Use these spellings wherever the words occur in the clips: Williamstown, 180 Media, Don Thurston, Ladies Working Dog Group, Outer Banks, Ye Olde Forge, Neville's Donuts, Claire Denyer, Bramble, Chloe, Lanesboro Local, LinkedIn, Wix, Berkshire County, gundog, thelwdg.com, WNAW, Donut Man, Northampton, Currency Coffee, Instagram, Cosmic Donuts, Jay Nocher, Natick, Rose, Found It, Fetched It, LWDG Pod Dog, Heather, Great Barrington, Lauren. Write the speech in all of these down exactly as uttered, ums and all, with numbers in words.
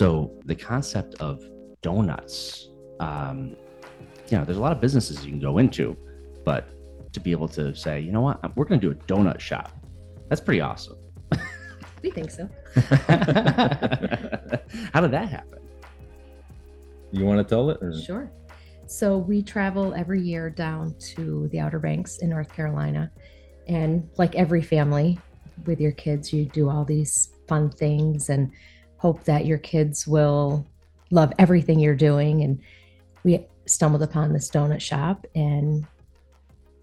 So the concept of donuts, um, you know, there's a lot of businesses you can go into, but to be able to say, you know what, we're going to do a donut shop. That's pretty awesome. We think so. How did that happen? You want to tell it? Or? Sure. So we travel every year down to the Outer Banks in North Carolina. And like every family with your kids, you do all these fun things and hope that your kids will love everything you're doing. And we stumbled upon this donut shop, and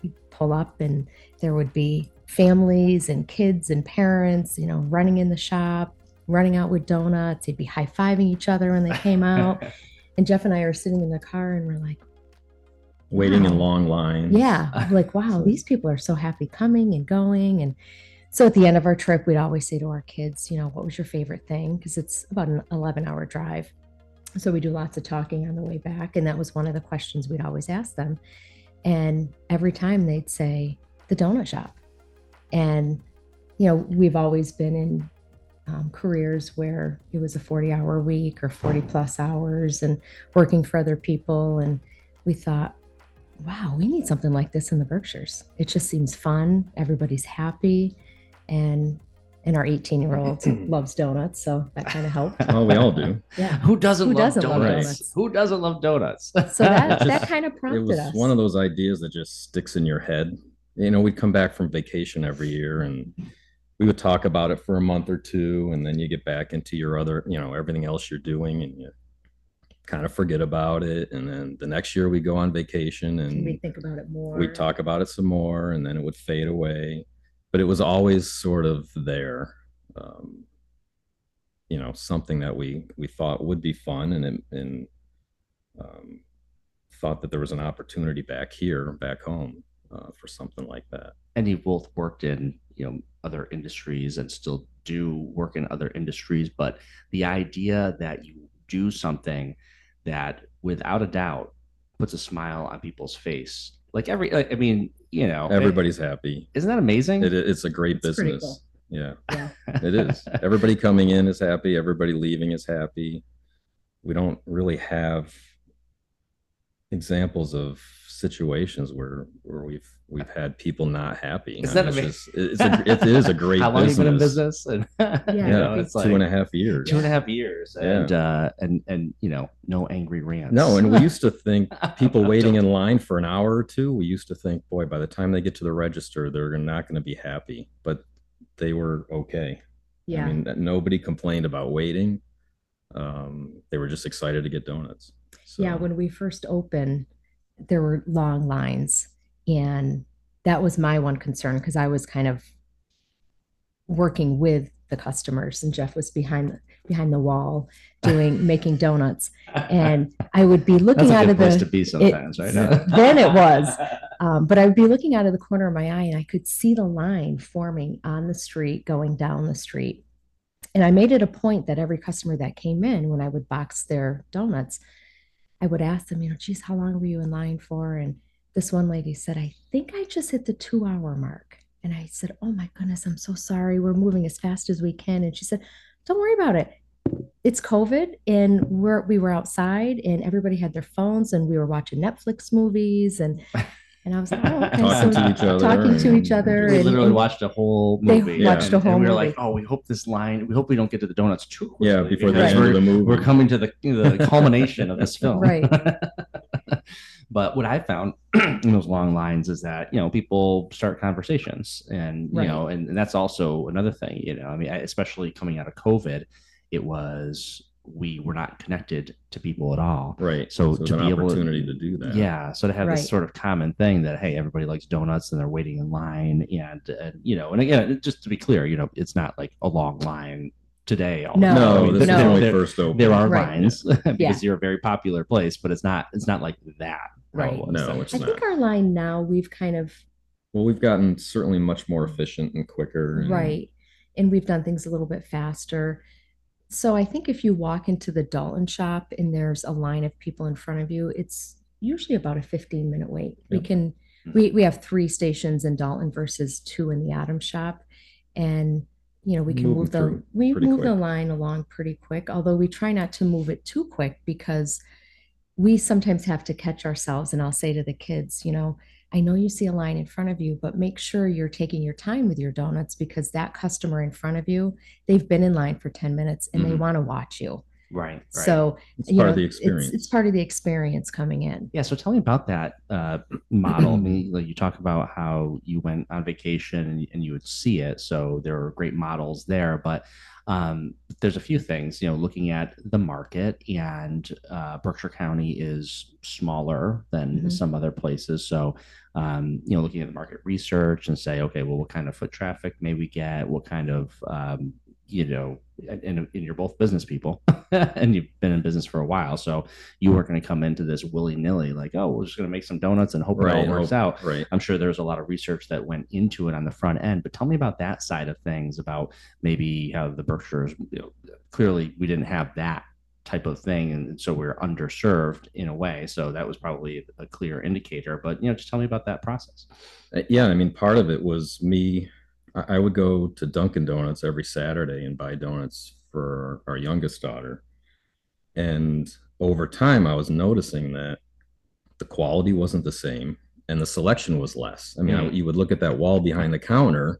we pull up and there would be families and kids and parents, you know, running in the shop, running out with donuts. They'd be high-fiving each other when they came out. And Jeff and I are sitting in the car and we're like, wow. Waiting in long lines. Yeah. Like, wow, these people are so happy coming and going. And so at the end of our trip, we'd always say to our kids, you know, what was your favorite thing? Because it's about an eleven hour drive. So we do lots of talking on the way back. And that was one of the questions we'd always ask them. And every time they'd say the donut shop. And, you know, we've always been in um, careers where it was a forty hour week or forty plus hours and working for other people. And we thought, wow, we need something like this in the Berkshires. It just seems fun. Everybody's happy. And and our eighteen year old loves donuts. So that kind of helped. Oh, we all do. Yeah. Who doesn't, Who love, doesn't donuts? love donuts? Who doesn't love donuts? So that, just, that kind of prompted us. It was us. One of those ideas that just sticks in your head. You know, we'd come back from vacation every year and we would talk about it for a month or two. And then you get back into your other, you know, everything else you're doing and you kind of forget about it. And then the next year we go on vacation and we think about it more. We talk about it some more and then it would fade away. But it was always sort of there, um, you know, something that we we thought would be fun and, it, and um, thought that there was an opportunity back here, back home. Uh, for something like that. And you've both worked in, you know, other industries and still do work in other industries, but the idea that you do something that without a doubt puts a smile on people's face. Like every, like, I mean, you know, everybody's it, happy. Isn't that amazing? It, it's a great it's business. Cool. Yeah, yeah. It is. Everybody coming in is happy. Everybody leaving is happy. We don't really have examples of situations where where we've we've had people not happy. Is that I mean, it's just, it's a, it is a great how long business. Have you been in business? And, yeah, you know, it's two like, and a half years. Two and a half years, yeah. and uh, and and you know, no angry rants. No, and we used to think people waiting in line for an hour or two. We used to think, boy, by the time they get to the register, they're not going to be happy. But they were okay. Yeah, I mean, nobody complained about waiting. Um, they were just excited to get donuts. So. Yeah, when we first opened, there were long lines, and that was my one concern because I was kind of working with the customers and Jeff was behind the, behind the wall doing making donuts, and I would be looking out of the place to be sometimes, it, right now. Then it was, um, but I would be looking out of the corner of my eye and I could see the line forming on the street going down the street, and I made it a point that every customer that came in, when I would box their donuts, I would ask them, you know, geez, how long were you in line for? And this one lady said, I think I just hit the two hour mark. And I said, oh my goodness, I'm so sorry. We're moving as fast as we can. And she said, don't worry about it. It's COVID and we're, we were outside and everybody had their phones and we were watching Netflix movies. And, and I was like, oh, okay. Talking so to each other. Talking to each other. We and, literally and watched a whole movie. They yeah. watched a whole and we were movie. Like, oh, we hope this line, we hope we don't get to the donuts too quickly. Yeah, before the end of the movie. We're coming to the, the culmination of this film. Right. But what I found in those long lines is that, you know, people start conversations and, you right. know, and, and that's also another thing, you know, I mean, especially coming out of COVID, it was, we were not connected to people at all. Right. So, so to be able to, to do that. Yeah. So to have right. this sort of common thing that, hey, everybody likes donuts and they're waiting in line and, and, you know, and again, just to be clear, you know, it's not like a long line today. All no, no, I mean, this no. is when we first opened. There are right. lines because yeah. you're a very popular place, but it's not, it's not like that. Right. No, it's I not. think our line now we've kind of. Well, we've gotten certainly much more efficient and quicker. And, right. And we've done things a little bit faster. So I think if you walk into the Dalton shop and there's a line of people in front of you, it's usually about a fifteen minute wait. Yep. We can, we, we have three stations in Dalton versus two in the Adams shop. And you know, we can move the we move the line along pretty quick, although we try not to move it too quick because we sometimes have to catch ourselves. And I'll say to the kids, you know, I know you see a line in front of you, but make sure you're taking your time with your donuts because that customer in front of you, they've been in line for ten minutes and mm-hmm. they want to watch you. Right. right. So it's part know, of the experience. It's, it's part of the experience coming in. Yeah. So tell me about that uh, model. I mean, like you talk about how you went on vacation and, and you would see it. So there are great models there, but um, there's a few things, you know, looking at the market, and uh, Berkshire County is smaller than mm-hmm. some other places. So, um, you know, looking at the market research and say, okay, well, what kind of foot traffic may we get? What kind of, um, you know, and, and you're both business people and you've been in business for a while. So you weren't going to come into this willy nilly, like, oh, we're just going to make some donuts and hope right, it all works hope, out. Right. I'm sure there's a lot of research that went into it on the front end, but tell me about that side of things, about maybe how the Berkshires, you know, clearly we didn't have that type of thing. And so we're underserved in a way. So that was probably a clear indicator, but, you know, just tell me about that process. Uh, yeah. I mean, part of it was me. I would go to Dunkin' Donuts every Saturday and buy donuts for our youngest daughter. And over time, I was noticing that the quality wasn't the same and the selection was less. I mean, mm-hmm. I, you would look at that wall behind the counter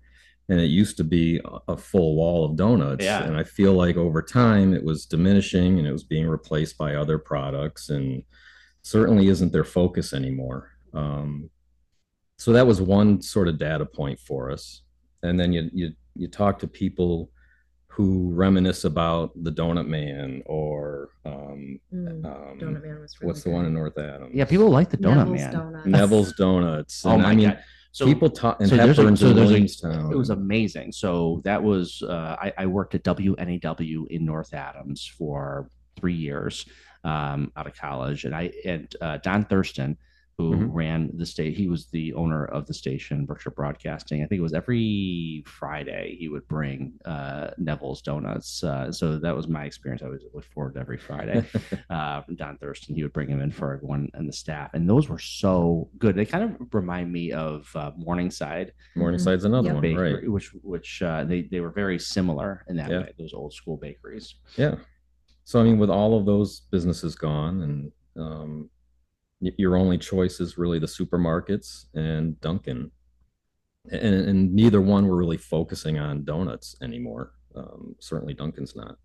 and it used to be a full wall of donuts. Yeah. And I feel like over time it was diminishing and it was being replaced by other products and certainly isn't their focus anymore. Um, so that was one sort of data point for us. And then you, you, you talk to people who reminisce about the Donut Man or um, mm, um Donut Man was really what's good. The one in North Adams? Yeah, people like the Donut Neville's Man. Donuts. Neville's Donuts. And oh my I mean, God. So people talk and so Hepburn so Williamstown. It was amazing. So that was uh, I, I worked at W N A W in North Adams for three years um, out of college, and I and uh, Don Thurston, who mm-hmm. ran the state. He was the owner of the station, Berkshire Broadcasting. I think it was every Friday he would bring uh, Neville's Donuts. Uh, so that was my experience. I always look forward to every Friday uh, from Don Thurston. He would bring him in for everyone and the staff. And those were so good. They kind of remind me of uh, Morningside. Morningside's mm-hmm. another yeah. one, bakery, right? Which, which uh, they, they were very similar in that yeah. way, those old school bakeries. Yeah. So, I mean, with all of those businesses gone and, um, your only choice is really the supermarkets and Dunkin', and, and neither one were really focusing on donuts anymore. Um, certainly Dunkin's not.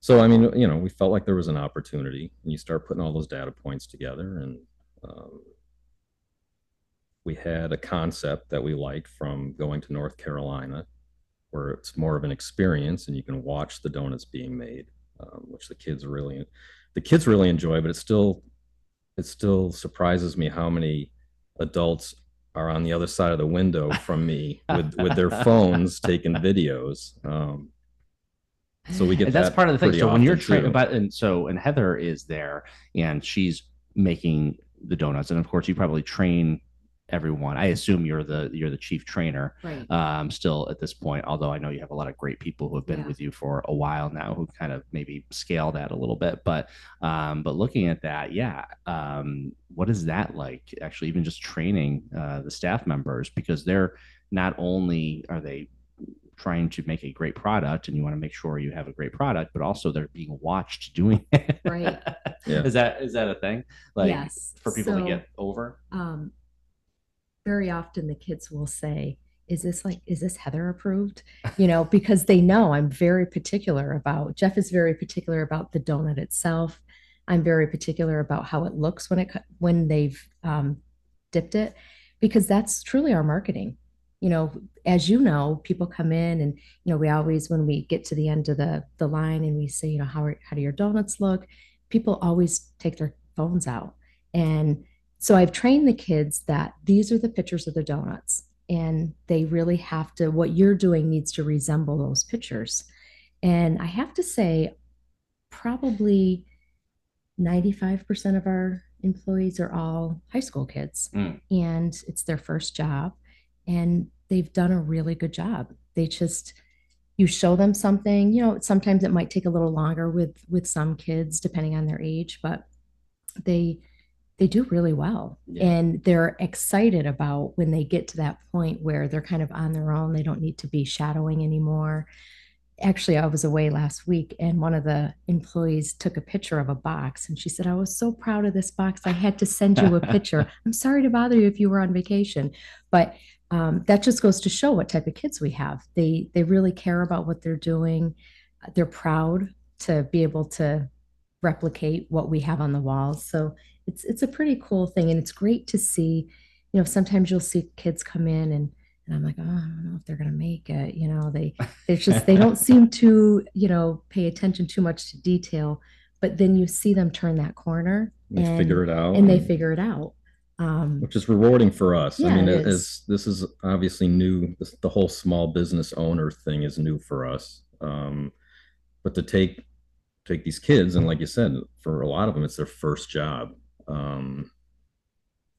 So, I mean, you know, we felt like there was an opportunity, and you start putting all those data points together. And um, we had a concept that we liked from going to North Carolina, where it's more of an experience and you can watch the donuts being made, um, which the kids really, the kids really enjoy, but it's still, it still surprises me how many adults are on the other side of the window from me with, with their phones taking videos. Um, so we get and that's that part of the thing. So when you're trying about, and so, and Heather is there and she's making the donuts. And of course you probably train everyone. I assume you're the, you're the chief trainer, right. um, still at this point, although I know you have a lot of great people who have been yeah. with you for a while now, who kind of maybe scale that a little bit, but, um, but looking at that, yeah. Um, what is that like actually even just training, uh, the staff members, because they're not only are they trying to make a great product and you want to make sure you have a great product, but also they're being watched doing it. Right. yeah. Is that, is that a thing? Like yes. for people so, to get over? Um, Very often the kids will say, is this like, is this Heather approved? You know, because they know I'm very particular about, Jeff is very particular about the donut itself. I'm very particular about how it looks when it, when they've um, dipped it, because that's truly our marketing. You know, as you know, people come in and, you know, we always, when we get to the end of the, the line and we say, you know, how are, how do your donuts look? People always take their phones out. And so I've trained the kids that these are the pictures of the donuts, and they really have to, what you're doing needs to resemble those pictures. And I have to say, probably ninety-five percent of our employees are all high school kids mm. and it's their first job, and they've done a really good job. They just, you show them something, you know, sometimes it might take a little longer with, with some kids, depending on their age, but they they do really well. Yeah. And they're excited about when they get to that point where they're kind of on their own. They don't need to be shadowing anymore. Actually, I was away last week and one of the employees took a picture of a box and she said, I was so proud of this box. I had to send you a picture. I'm sorry to bother you if you were on vacation, but um, that just goes to show what type of kids we have. They, they really care about what they're doing. They're proud to be able to replicate what we have on the walls. So it's, it's a pretty cool thing. And it's great to see, you know, sometimes you'll see kids come in and And I'm like, oh, I don't know if they're going to make it. You know, they, it's just, they don't seem to, you know, pay attention too much to detail, but then you see them turn that corner and, and figure it out and they figure it out. Um, which is rewarding for us. Yeah, I mean, it is. This is obviously new. This, the whole small business owner thing is new for us. Um, but to take, take these kids. And like you said, for a lot of them, it's their first job, um,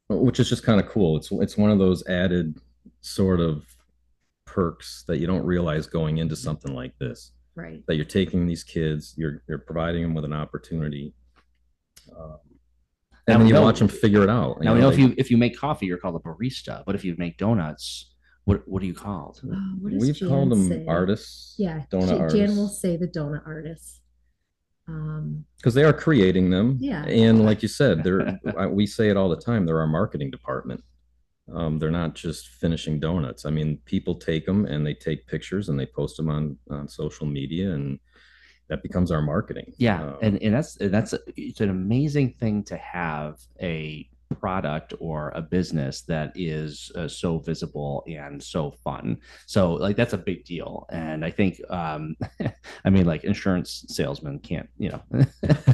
which is just kind of cool. It's, it's one of those added sort of perks that you don't realize going into something like this, right? That you're taking these kids, you're you're providing them with an opportunity, um, and then you know, watch them figure it out. Now, you know, like, if you if you make coffee, you're called a barista, but if you make donuts, what what are you called? Oh, we've Jan called them say? Artists. Yeah, donut Jan artists. Will say the donut artists, um because they are creating them. Yeah, and like you said, they're we say it all the time. They're our marketing department. Um, they're not just finishing donuts. I mean, people take them and they take pictures and they post them on, on social media, and that becomes our marketing. Yeah. Um, and, and that's, and that's, a, it's an amazing thing to have a product or a business that is uh, so visible and so fun. So like, that's a big deal. And I think, um, I mean, like insurance salesmen can't, you know,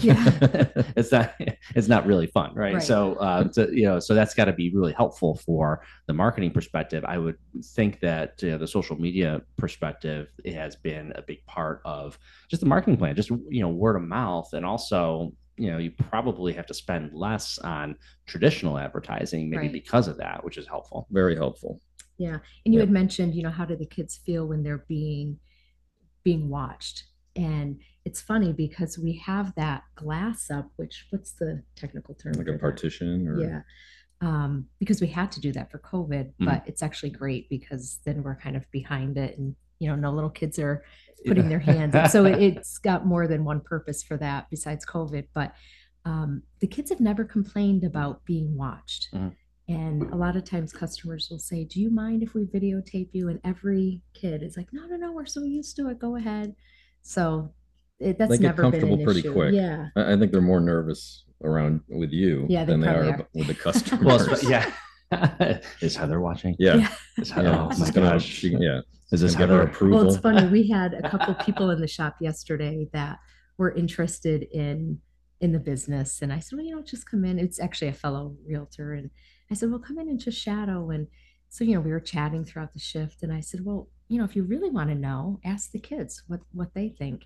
yeah. it's not, it's not really fun. Right. right. So, uh, so, you know, so that's gotta be really helpful for the marketing perspective. I would think that you know, the social media perspective has been a big part of just the marketing plan, just, you know, word of mouth. And also, you know, you probably have to spend less on traditional advertising, maybe right. because of that, which is helpful. Very helpful. Yeah. And you yeah. had mentioned, you know, how do the kids feel when they're being, being watched? And it's funny because we have that glass up, which what's the technical term? Like a partition that? or? Yeah. Um, because we had to do that for COVID, mm-hmm. but it's actually great because then we're kind of behind it and, you know, no little kids are putting their hands up. So it's got more than one purpose for that besides COVID. But um, the kids have never complained about being watched. Mm-hmm. And a lot of times customers will say, do you mind if we videotape you? And every kid is like, no, no, no, we're so used to it. Go ahead. So it, that's they get never comfortable been an pretty issue. Quick. Yeah. I think they're more nervous around with you yeah, they than they are, are with the customers. Well, yeah. Is Heather watching? Yeah. yeah. Is Heather? Yeah. Oh my gosh. She, yeah. Is this Heather approval? Well, it's funny. We had a couple people in the shop yesterday that were interested in in the business, and I said, "Well, you know, just come in." It's actually a fellow realtor, and I said, "Well, come in and just shadow." And so, you know, we were chatting throughout the shift, and I said, "Well, you know, if you really want to know, ask the kids what what they think,"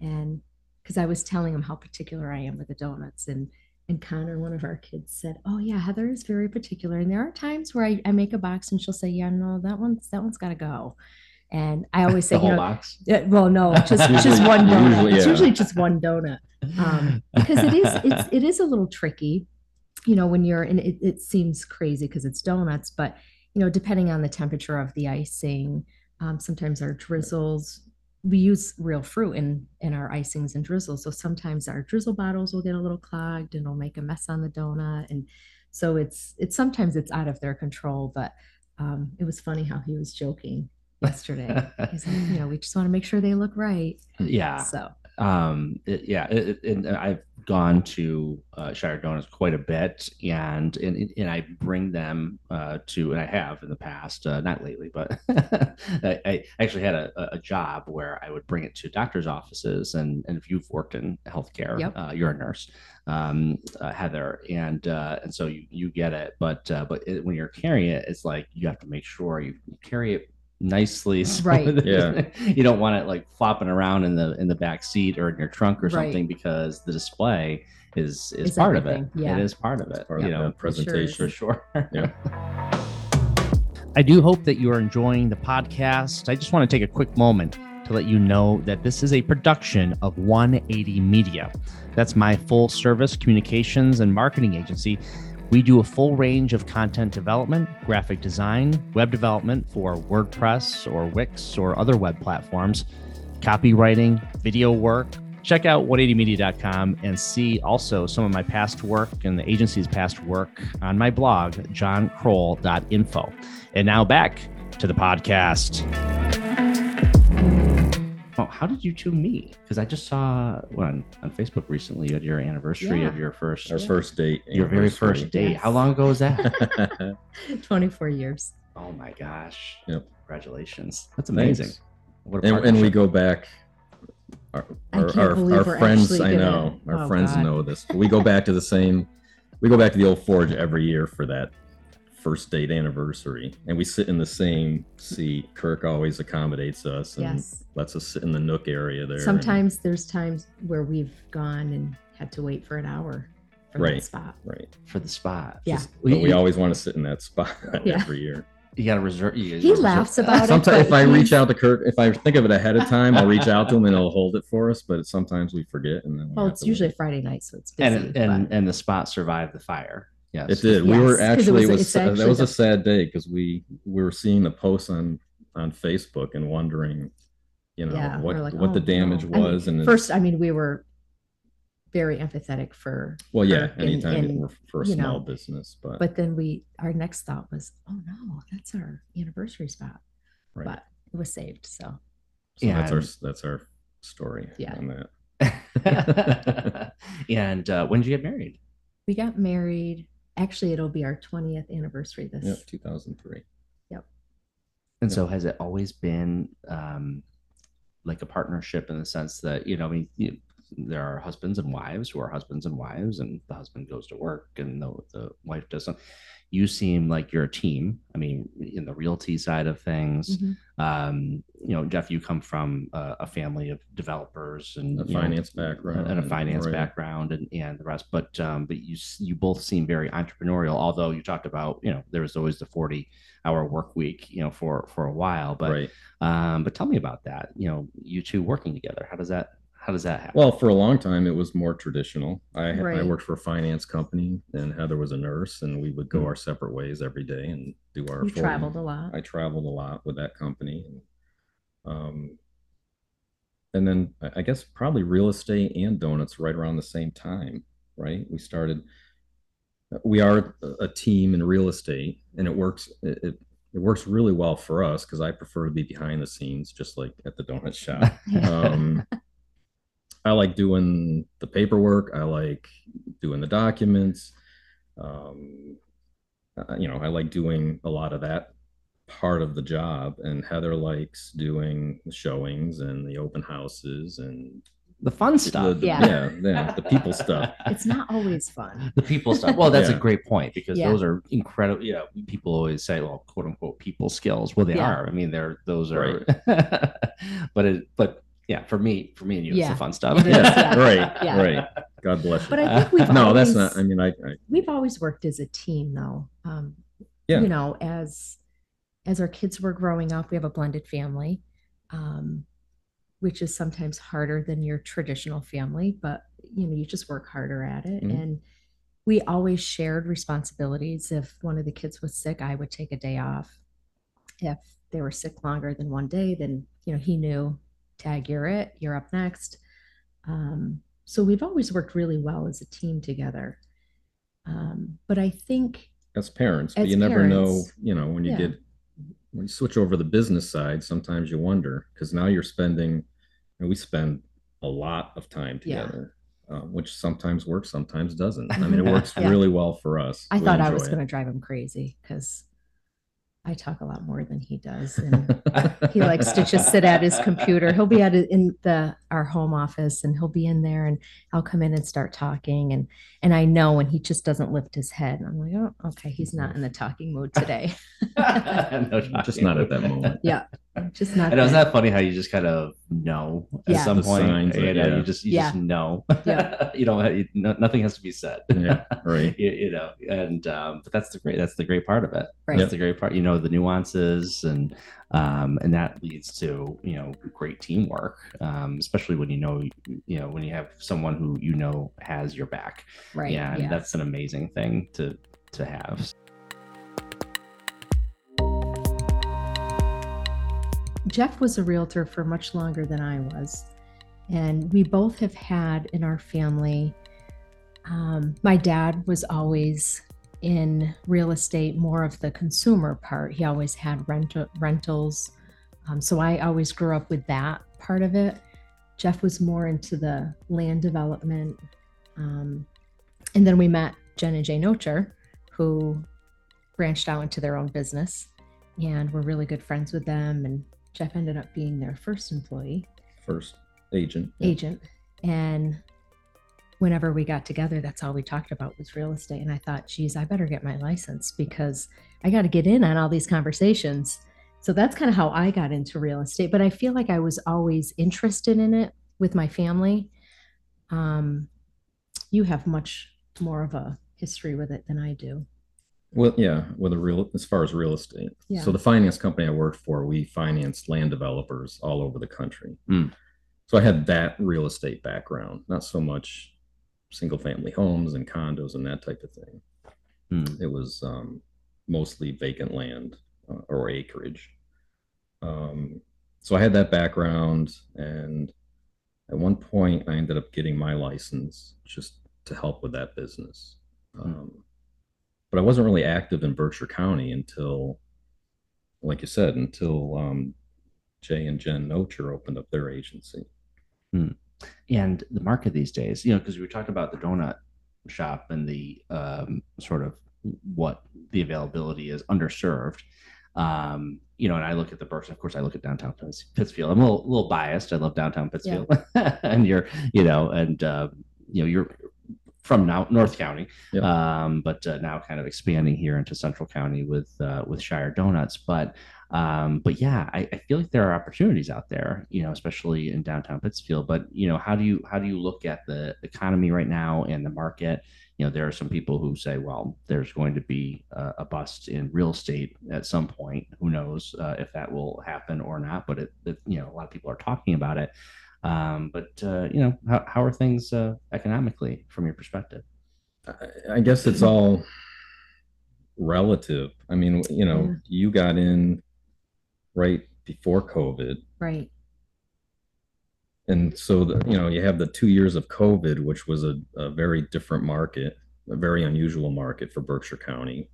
and because I was telling them how particular I am with the donuts, and and Connor, one of our kids, said, "Oh yeah, Heather is very particular, and there are times where I, I make a box and she'll say, yeah, no, that one's that one's got to go." And I always say, the whole you know, box? Yeah, well, no, just usually, just one donut. Usually, yeah. It's usually just one donut um, because it is it's it is a little tricky, you know, when you're and it, it seems crazy because it's donuts, but you know, depending on the temperature of the icing, um, sometimes our drizzles. We use real fruit in, in our icings and drizzles. So sometimes our drizzle bottles will get a little clogged and it'll make a mess on the donut. And so it's, it's sometimes it's out of their control, but um, it was funny how he was joking yesterday. He's like, you know, we just want to make sure they look right. Yeah. So. Um, it, yeah, it, it, and I've gone to uh, Shire Donuts quite a bit, and and, and I bring them uh, to, and I have in the past, uh, not lately, but I, I actually had a, a job where I would bring it to doctors' offices, and, and if you've worked in healthcare, yep. uh, you're a nurse, um, uh, Heather, and uh, and so you, you get it, but uh, but it, when you're carrying it, it's like you have to make sure you carry it nicely, so right? Yeah, you don't want it like flopping around in the in the back seat or in your trunk or something, right. because the display is is, is part everything. Of it. Yeah, it is part of it. Part you of know, presentation for sure. For sure. Yeah. I do hope that you are enjoying the podcast. I just want to take a quick moment to let you know that this is a production of one eighty Media. That's my full-service communications and marketing agency. We do a full range of content development, graphic design, web development for WordPress or Wix or other web platforms, copywriting, video work. Check out one eighty media dot com and see also some of my past work and the agency's past work on my blog, john krol dot info. And now back to the podcast. Oh, how did you two meet? Because I just saw on, on Facebook recently you had your anniversary yeah. of your first our yeah. first date. Your very first date. Yes. How long ago was that? twenty-four years. Oh my gosh. Yep. Congratulations. That's amazing. What a and, and we go back. Our, our, our, our friends, I know, our oh, friends God. know this. But we go back to the same, we go back to the old Forge every year for that first date anniversary. And we sit in the same seat. Kirk always accommodates us and yes. lets us sit in the nook area there. Sometimes and, there's times where we've gone and had to wait for an hour for right, that spot. Right. For the spot. Yeah. Just, but we always want to sit in that spot yeah. every year. You gotta reserve. You gotta he reserve. laughs about sometimes it. Sometimes, if I reach out to Kirk, if I think of it ahead of time, I'll reach out to him and he'll hold it for us. But sometimes we forget, and then we well, it's usually wait. Friday night, so it's busy. And and, and the spot survived the fire. Yes, it did. Yes, we were actually it was, it was actually that was a sad day because we, we were seeing the posts on on Facebook and wondering, you know, yeah, what like, what oh, the damage no. was. I mean, and first, I mean, we were very empathetic for well yeah anytime and, and, we're for a small know, business but but then we our next thought was oh no that's our anniversary spot right. but it was saved so, so yeah that's our that's our story yeah on that. And uh when did you get married? We got married actually it'll be our twentieth anniversary this yep, two thousand three yep and yep. So has it always been um like a partnership in the sense that you know I mean you there are husbands and wives who are husbands and wives and the husband goes to work and the, the wife doesn't. You seem like you're a team. I mean, in the realty side of things, mm-hmm. um, you know, Jeff, you come from a, a family of developers and a finance know, background and a finance right. background and, and the rest, but, um, but you, you both seem very entrepreneurial, although you talked about, you know, there was always the forty hour work week, you know, for, for a while, but, right. um, but tell me about that. You know, you two working together, how does that, How does that happen? Well, for a long time, it was more traditional. I, right. I worked for a finance company and Heather was a nurse and we would go mm-hmm. our separate ways every day and do our You full, traveled a lot. I traveled a lot with that company. Um, and then I guess probably real estate and donuts right around the same time, right? We started, we are a team in real estate and it works. It, it, It works really well for us because I prefer to be behind the scenes, just like at the donut shop. Um I like doing the paperwork. I like doing the documents. Um, you know, I like doing a lot of that part of the job. And Heather likes doing the showings and the open houses and the fun stuff. The, the, yeah. yeah, yeah, the people stuff. It's not always fun. The people stuff. Well, that's yeah. a great point because yeah. those are incredible. You know, people always say, "Well, quote unquote, people skills." Well, they yeah. are. I mean, they're those are. Right. but it, but. Yeah, for me, for me and you, yeah. it's the fun stuff. Yeah, yeah. right, yeah. right. God bless you. But I think we've no, always, that's not. I mean, I, I we've always worked as a team, though. Um, yeah. You know, as as our kids were growing up, we have a blended family, um, which is sometimes harder than your traditional family. But you know, you just work harder at it, mm-hmm. and we always shared responsibilities. If one of the kids was sick, I would take a day off. If they were sick longer than one day, then you know he knew. Tag, you're it, you're up next. Um, so we've always worked really well as a team together. Um, but I think as parents, as but you parents, never know, you know, when you yeah. get, when you switch over the business side, sometimes you wonder, because now you're spending, and we spend a lot of time together, yeah. uh, which sometimes works, sometimes doesn't. I mean, it works yeah. really well for us. I we thought I was going to drive him crazy because I talk a lot more than he does, and he likes to just sit at his computer. He'll be at in the our home office, and he'll be in there, and I'll come in and start talking, and and I know when he just doesn't lift his head. I'm like, oh, okay, he's not in the talking mood today. No, just not at that moment. Yeah, Just not. And isn't that funny how you just kind of know at yeah. some the point? Signs, you know, yeah. you just you yeah. just know. Yeah. You know, nothing has to be said. Yeah, right. you, you know, and um, but that's the great that's the great part of it. Right. That's yep. the great part. You know, the nuances and um, and that leads to you know great teamwork, um, especially when you know you know when you have someone who you know has your back. Right. Yeah, and yeah. that's an amazing thing to to have. Jeff was a realtor for much longer than I was, and we both have had in our family, um, my dad was always in real estate, more of the consumer part. He always had rent- rentals, um, so I always grew up with that part of it. Jeff was more into the land development, um, and then we met Jen and Jay Nocher, who branched out into their own business, and we're really good friends with them, and Jeff ended up being their first employee. First agent. Yeah. Agent. And whenever we got together, that's all we talked about was real estate. And I thought, geez, I better get my license because I got to get in on all these conversations. So that's kind of how I got into real estate. But I feel like I was always interested in it with my family. Um, you have much more of a history with it than I do. Well, yeah, with a real as far as real estate. Yeah. So the finance company I worked for, we financed land developers all over the country. Mm. So I had that real estate background, not so much single family homes and condos and that type of thing. Mm. It was um, mostly vacant land uh, or acreage. Um, so I had that background. And at one point I ended up getting my license just to help with that business. Um, mm. But I wasn't really active in Berkshire County until, like you said, until um, Jay and Jen Nocher opened up their agency. Hmm. And the market these days, you know, because we were talking about the donut shop and the um, sort of what the availability is underserved. Um, you know, and I look at the Berkshire, of course, I look at downtown Pittsfield. I'm a little, little biased. I love downtown Pittsfield. Yeah. And you're, you know, and, uh, you know, you're from now North County, yep. um, but uh, now kind of expanding here into Central County with uh, with Shire Donuts. But um, but yeah, I, I feel like there are opportunities out there, you know, especially in downtown Pittsfield. But you know, how do you how do you look at the economy right now and the market? You know, there are some people who say, well, there's going to be a, a bust in real estate at some point. Who knows uh, if that will happen or not? But it, it, you know, a lot of people are talking about it. Um, but, uh, you know, how, how are things, uh, economically from your perspective? I, I guess it's all relative. I mean, you know, yeah. you got in right before COVID. Right. And so, the, you know, you have the two years of COVID, which was a, a very different market, a very unusual market for Berkshire County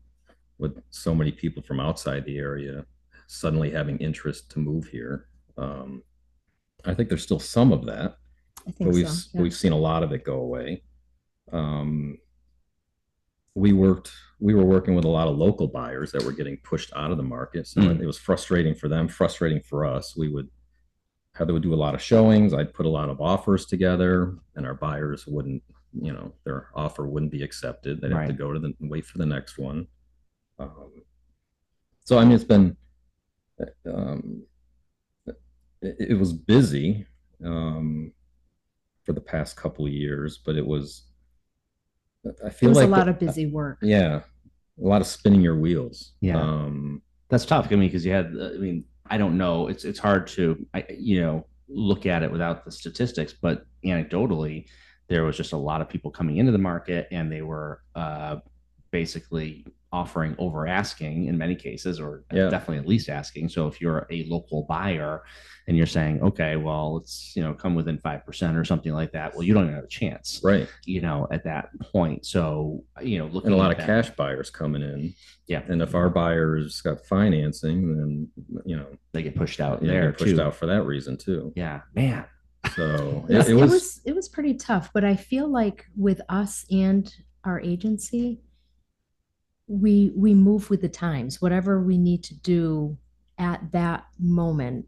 with so many people from outside the area suddenly having interest to move here. Um, I think there's still some of that, I think but we've so, yeah. we've seen a lot of it go away. Um, we worked, we were working with a lot of local buyers that were getting pushed out of the market, so mm. it was frustrating for them, frustrating for us. We would, Heather would do a lot of showings. I'd put a lot of offers together, and our buyers wouldn't, you know, their offer wouldn't be accepted. They'd right. have to go to the wait for the next one. Um, so I mean, it's been. Um, It was busy um, for the past couple of years, but it was, I feel like it was like a lot the, of busy work. Yeah. A lot of spinning your wheels. Yeah. Um, That's tough. I mean, because you had, I mean, I don't know. It's, it's hard to, I, you know, look at it without the statistics, but anecdotally, there was just a lot of people coming into the market and they were uh, basically offering over asking in many cases, or yeah. definitely at least asking. So if you're a local buyer and you're saying, okay, well, it's, you know, come within five percent or something like that. Well, you don't even have a chance, right? You know, at that point. So, you know, looking and a lot at of that, cash buyers coming in. Yeah. And if our buyers got financing, then, you know, they get pushed out yeah, there pushed too. out for that reason too. Yeah, man. So it, it, was, it was, it was pretty tough, but I feel like with us and our agency, we we move with the times. Whatever we need to do at that moment,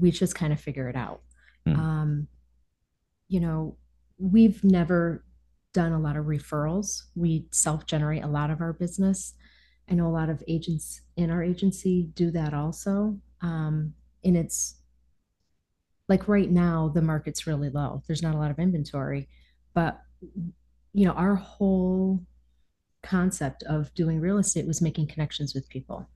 we just kind of figure it out. Mm. Um, you know, we've never done a lot of referrals. We self-generate a lot of our business. I know a lot of agents in our agency do that also. Um, and it's like right now the market's really low. There's not a lot of inventory, but you know, our whole concept of doing real estate was making connections with people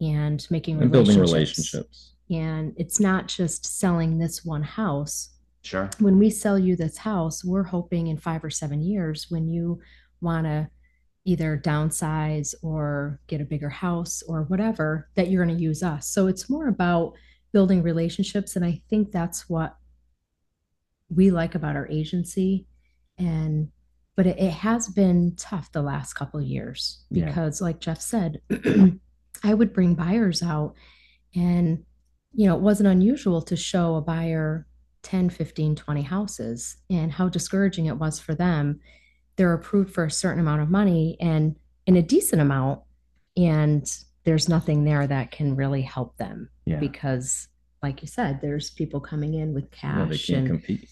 and making and relationships. building relationships. And it's not just selling this one house. Sure. When we sell you this house, we're hoping in five or seven years when you want to either downsize or get a bigger house or whatever, that you're going to use us. So it's more about building relationships. And I think that's what we like about our agency. And, but it, it has been tough the last couple of years because yeah. like Jeff said, I would bring buyers out and, you know, it wasn't unusual to show a buyer ten, fifteen, twenty houses and how discouraging it was for them. They're approved for a certain amount of money and in a decent amount, and there's nothing there that can really help them yeah. because like you said, there's people coming in with cash. No, they can't and compete.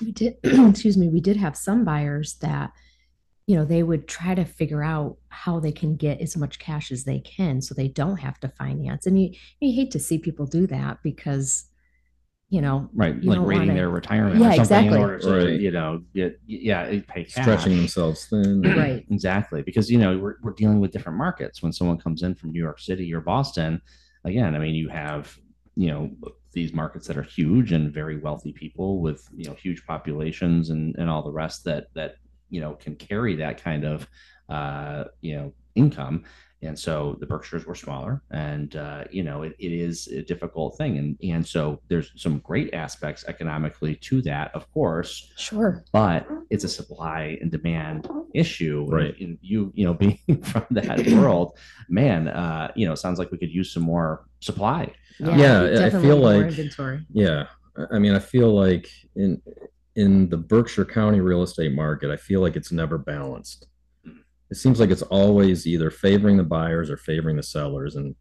We did, excuse me, we did have some buyers that, you know, they would try to figure out how they can get as much cash as they can so they don't have to finance. And you, you hate to see people do that because, you know, right, you like raiding their retirement yeah, or something exactly. in order to, right. you know, get, yeah, pay cash. Stretching themselves thin. Right. Exactly. Because, you know, we're, we're dealing with different markets. When someone comes in from New York City or Boston, again, I mean, you have, you know, these markets that are huge and very wealthy people with, you know, huge populations and, and all the rest that, that, you know, can carry that kind of, uh, you know, income. And so the Berkshires were smaller and, uh, you know, it, it is a difficult thing. And, and so there's some great aspects economically to that, of course, sure, but it's a supply and demand issue. Right. And, and you, you know, being from that world, man, uh, you know, sounds like we could use some more supply. Yeah. yeah I feel like, inventory. yeah, I mean, I feel like in, in the Berkshire County real estate market, I feel like it's never balanced. It seems like it's always either favoring the buyers or favoring the sellers. And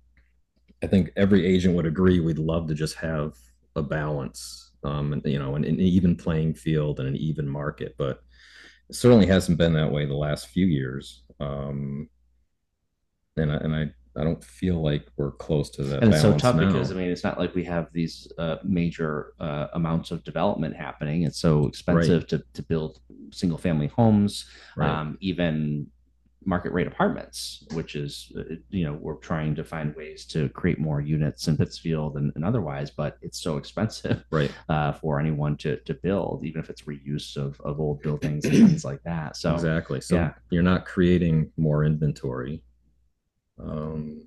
I think every agent would agree we'd love to just have a balance, um, and, you know, an, an even playing field and an even market. But it certainly hasn't been that way the last few years. Um, and I, and I, I don't feel like we're close to that. And it's so tough now. Because, I mean, it's not like we have these uh, major uh, amounts of development happening. It's so expensive right. to, to build single family homes, right. um, even market rate apartments, which is, you know, we're trying to find ways to create more units in Pittsfield and, and otherwise, but it's so expensive right. uh, for anyone to to build, even if it's reuse of, of old buildings and things like that. So exactly. So yeah. you're not creating more inventory. Um,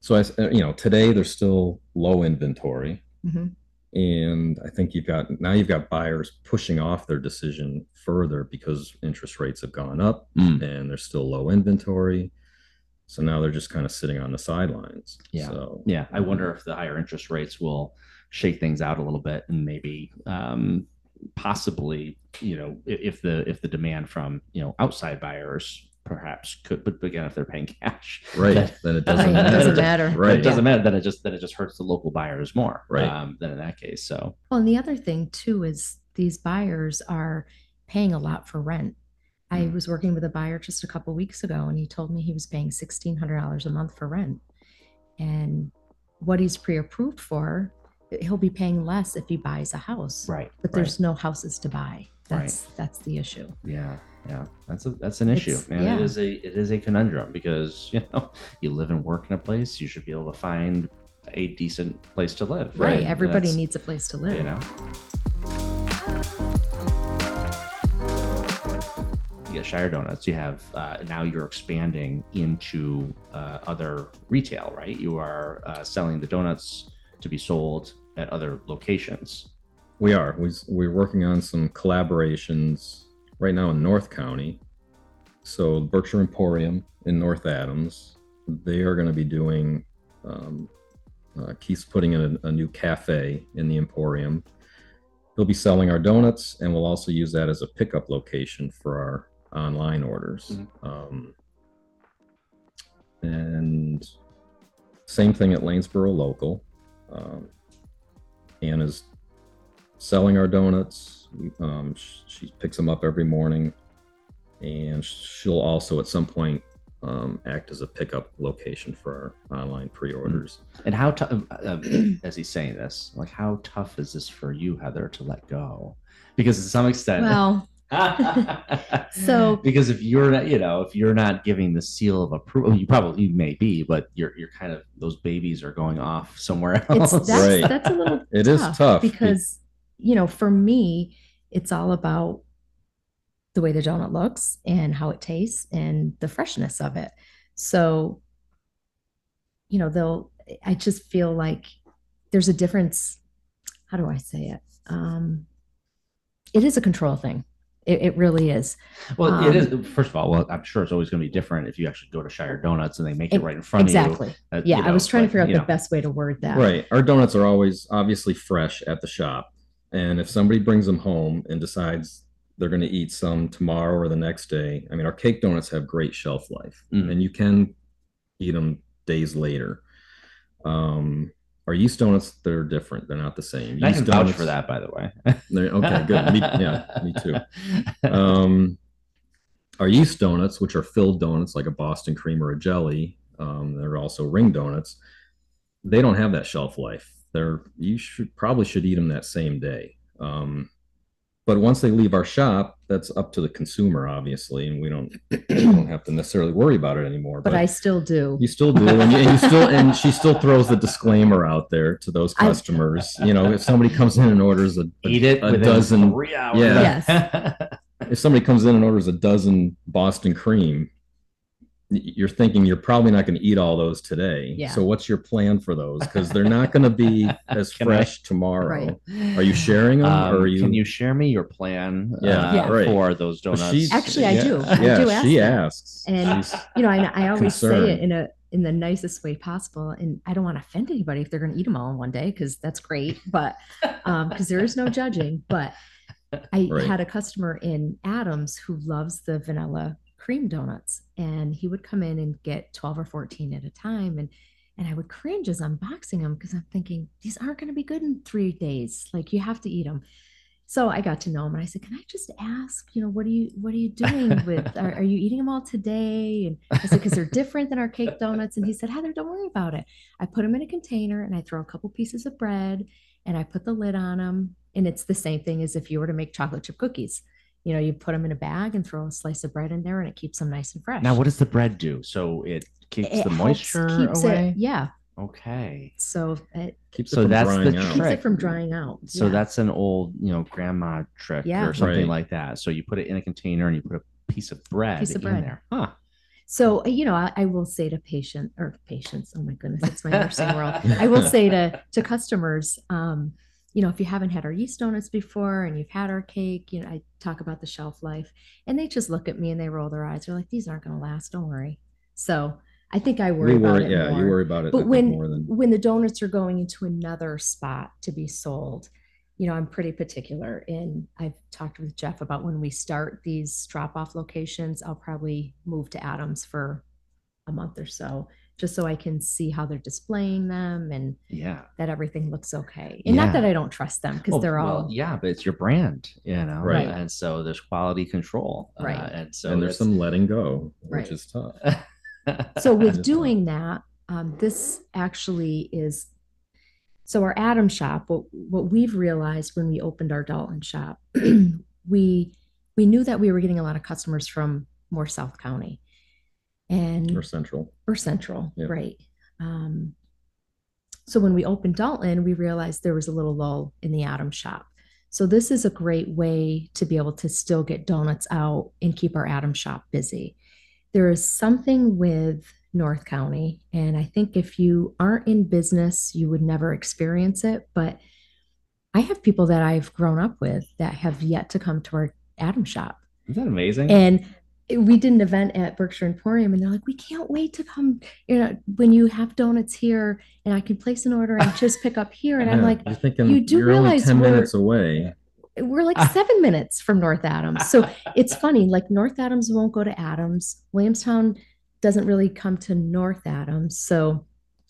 so, I, you know, today there's still low inventory mm-hmm. and I think you've got, now you've got buyers pushing off their decision further because interest rates have gone up mm. and there's still low inventory. So now they're just kind of sitting on the sidelines. Yeah. So, yeah. I wonder if the higher interest rates will shake things out a little bit and maybe, um, possibly, you know, if the, if the demand from, you know, outside buyers perhaps could, but again, if they're paying cash, right, then, then it doesn't, right. Matter. It doesn't matter. Right, it doesn't matter. Then it just then it just hurts the local buyers more, right? Um, than in that case. So, well, and the other thing too is these buyers are paying a lot for rent. I mm. was working with a buyer just a couple of weeks ago, and he told me he was paying sixteen hundred dollars a month for rent, and what he's pre-approved for, he'll be paying less if he buys a house, right? But there's right. no houses to buy. That's right. that's the issue. Yeah. Yeah, that's a, that's an issue, man. Yeah. It is a it is a conundrum because, you know, you live and work in a place, you should be able to find a decent place to live. Right. right? Everybody needs a place to live. You know. You got Shire Donuts. You have uh, now you're expanding into uh, other retail, right? You are uh, selling the donuts to be sold at other locations. We are. We we're working on some collaborations right now in North County. So Berkshire Emporium in North Adams, they are going to be doing, um, uh, Keith's putting in a, a new cafe in the Emporium. He'll be selling our donuts, and we'll also use that as a pickup location for our online orders. Mm-hmm. Um, and same thing at Lanesboro Local. Um, Anna's selling our donuts. Um, she picks them up every morning, and she'll also at some point um, act as a pickup location for our online pre-orders. And how tough, uh, as he's saying this, like how tough is this for you, Heather, to let go? Because to some extent, well, so because if you're not, you know, if you're not giving the seal of approval, you probably you may be, but you're you're kind of those babies are going off somewhere else. It's, that's, right. that's a little. It tough is tough because it, you know, for me, it's all about the way the donut looks and how it tastes and the freshness of it. So, you know, they'll. I just feel like there's a difference. How do I say it? Um, it is a control thing. It, it really is. Well, um, it is. First of all, well, I'm sure it's always going to be different if you actually go to Shire Donuts and they make it, it right in front exactly. of you. Exactly. Uh, yeah, you know, I was trying like, to figure out the know. best way to word that. Right. Our donuts are always obviously fresh at the shop. And if somebody brings them home and decides they're going to eat some tomorrow or the next day, I mean, our cake donuts have great shelf life. Mm. And you can eat them days later. Um Our yeast donuts, they're different. They're not the same. Yeast I can donuts, vouch for that, by the way. Okay, good. Me, yeah, me too. Um, our yeast donuts, which are filled donuts like a Boston cream or a jelly, um, they're also ring donuts. They don't have that shelf life. They're you should probably should eat them that same day. Um, but once they leave our shop, that's up to the consumer, obviously, and we don't we don't have to necessarily worry about it anymore. But, but I still do. You still do, and you, and you still and she still throws the disclaimer out there to those customers. I, you know, if somebody comes in and orders a, a, eat it a dozen, three hours. Yeah, yes. If somebody comes in and orders a dozen Boston cream, you're thinking you're probably not going to eat all those today. Yeah. So what's your plan for those? Because they're not going to be as fresh I, tomorrow. Right. Are you sharing them? Um, or are you... Can you share me your plan yeah, uh, yeah. Right. for those donuts? Actually, I yeah, do. I yeah, do ask she them. asks. And, She's you know, I, I always concerned. say it in a in the nicest way possible. And I don't want to offend anybody if they're going to eat them all in one day, because that's great. But because um, there is no judging. But I right. had a customer in Adams who loves the vanilla cream donuts, and he would come in and get twelve or fourteen at a time, and and I would cringe as unboxing them because I'm thinking these aren't going to be good in three days, like you have to eat them. So I got to know him and I said, can I just ask, you know, what are you what are you doing with are, are you eating them all today? And I said, because they're different than our cake donuts. And he said, Heather, don't worry about it. I put them in a container and I throw a couple pieces of bread and I put the lid on them, and it's the same thing as if you were to make chocolate chip cookies. You know, you put them in a bag and throw a slice of bread in there, and it keeps them nice and fresh. Now, what does the bread do? So it keeps it the moisture keeps away? It, yeah. Okay. So it keeps so it from that's drying the out. Keeps it from drying out. So yeah. that's an old, you know, grandma trick yeah. or something right. like that. So you put it in a container and you put a piece of bread piece of in bread. there. Huh. So, you know, I, I will say to patient or patients, oh my goodness, it's my nursing world. I will say to, to customers, um, you know, if you haven't had our yeast donuts before and you've had our cake, you know, I talk about the shelf life, and they just look at me and they roll their eyes. They're like, these aren't going to last. Don't worry. So I think I worry, worry about it yeah, more. You worry about it. But when, more than... when the donuts are going into another spot to be sold, you know, I'm pretty particular. And I've talked with Jeff about when we start these drop-off locations, I'll probably move to Adams for a month or so, just so I can see how they're displaying them and yeah. that everything looks okay. And yeah. not that I don't trust them, because well, they're all. Well, yeah, but it's your brand, you know? Right. And so there's quality control. Right. Uh, and so and there's some letting go, right. which is tough. So with doing that, um, this actually is, so our Adam shop, what, what we've realized when we opened our Dalton shop, we we knew that we were getting a lot of customers from more South County. And or central or central yeah. right um so when we opened Dalton, we realized there was a little lull in the Adam shop. So this is a great way to be able to still get donuts out and keep our Adam shop busy. There is something with North County, and I think if you aren't in business you would never experience it, but I have people that I've grown up with that have yet to come to our Adam shop. Is that amazing? And we did an event at Berkshire Emporium, and they're like, we can't wait to come, you know, when you have donuts here and I can place an order and just pick up here. And yeah, I'm like, I'm thinking, you do you're realize only ten we're, minutes away. We're like seven minutes from North Adams. So it's funny, like North Adams won't go to Adams. Williamstown doesn't really come to North Adams. So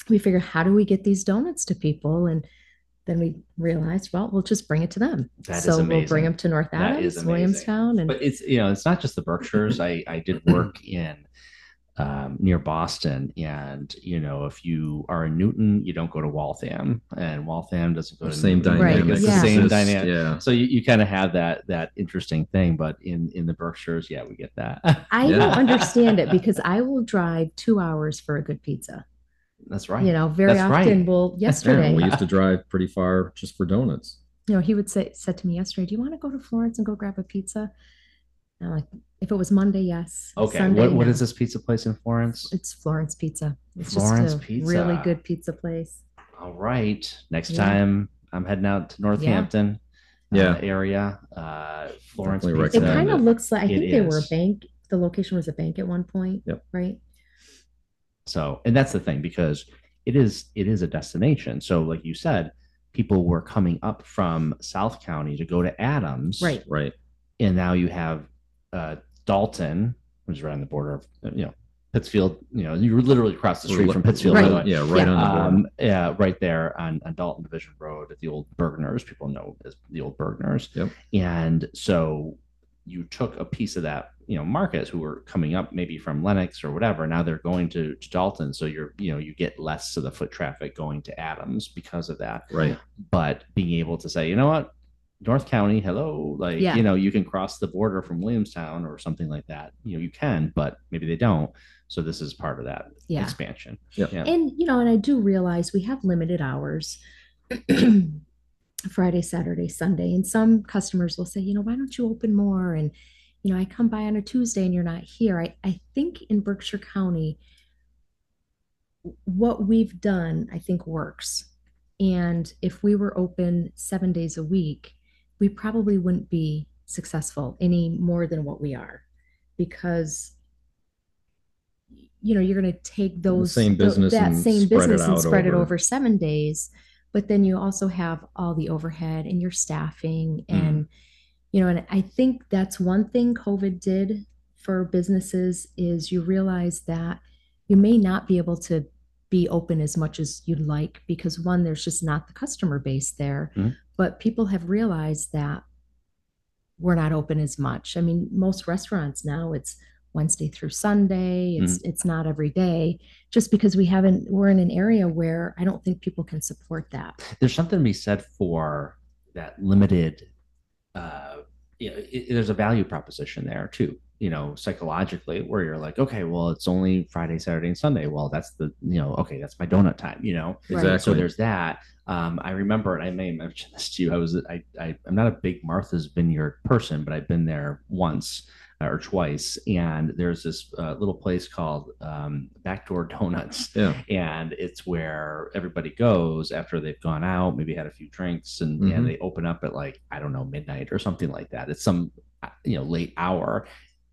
we figure, how do we get these donuts to people? And then we realized, well, we'll just bring it to them. That so is amazing. We'll bring them to North Adams, Williamstown. And... But it's, you know, it's not just the Berkshires. I, I did work in um, near Boston. And, you know, if you are in Newton, you don't go to Waltham, and Waltham doesn't go the to same Newton. Dynamic. Right. It's yeah. the same it's, dynamic. Yeah. So you, you kind of have that, that interesting thing, but in, in the Berkshires, yeah, we get that. I yeah. don't understand it, because I will drive two hours for a good pizza. That's right. You know, very That's often right. we'll yesterday. Yeah, we used to drive pretty far just for donuts. You know, he would say, said to me yesterday, do you want to go to Florence and go grab a pizza? And I'm like, if it was Monday, yes. Okay. Sunday, what what no. is this pizza place in Florence? It's Florence Pizza. It's Florence just a Pizza. Really good pizza place. All right. Next yeah. time I'm heading out to Northampton yeah. uh, yeah. area. Uh, Florence Definitely Pizza. It kind of looks like, I think they were a bank. The location was a bank at one point, yep. right? So, and that's the thing, because it is, it is a destination. So like you said, people were coming up from South County to go to Adams. Right. Right. And now you have uh, Dalton, which is right on the border of, you know, Pittsfield, you know, you're literally across the street from Pittsfield. Right. Right. Yeah. Right. Yeah. On the um, yeah. Right there on, on Dalton Division Road at the old Bergner's. People know as the old Bergner's. Yep. And so you took a piece of that, you know, markets who were coming up maybe from Lenox or whatever. Now they're going to, to Dalton. So you're, you know, you get less of the foot traffic going to Adams because of that. Right. But being able to say, you know what, North County, hello, like, yeah. you know, you can cross the border from Williamstown or something like that. You know, you can, but maybe they don't. So this is part of that yeah. expansion. Yep. Yeah. And, you know, and I do realize we have limited hours. Friday, Saturday, Sunday. And some customers will say, you know, why don't you open more? And, you know, I come by on a Tuesday and you're not here. I, I think in Berkshire County, what we've done, I think works. And if we were open seven days a week, we probably wouldn't be successful any more than what we are, because, you know, you're going to take those same business, th- that and same business and spread it over. it over seven days. But then you also have all the overhead and your staffing and, mm. you know, and I think that's one thing COVID did for businesses is you realize that you may not be able to be open as much as you'd like, because one, there's just not the customer base there, mm. but people have realized that we're not open as much. I mean, most restaurants now it's Wednesday through Sunday. It's mm. it's not every day, just because we haven't, we're in an area where I don't think people can support that. There's something to be said for that limited, uh, you know, it, there's a value proposition there too, you know, psychologically, where you're like, okay, well, it's only Friday, Saturday, and Sunday. Well, that's the, you know, okay, that's my donut time, you know? Exactly. So there's that. Um, I remember, and I may mention this to you, I was, I, I, I'm not a big Martha's Vineyard person, but I've been there once or twice. And there's this uh, little place called um, Backdoor Donuts. Yeah. And it's where everybody goes after they've gone out, maybe had a few drinks, and, mm-hmm. and they open up at like, I don't know, midnight or something like that. It's some, you know, late hour,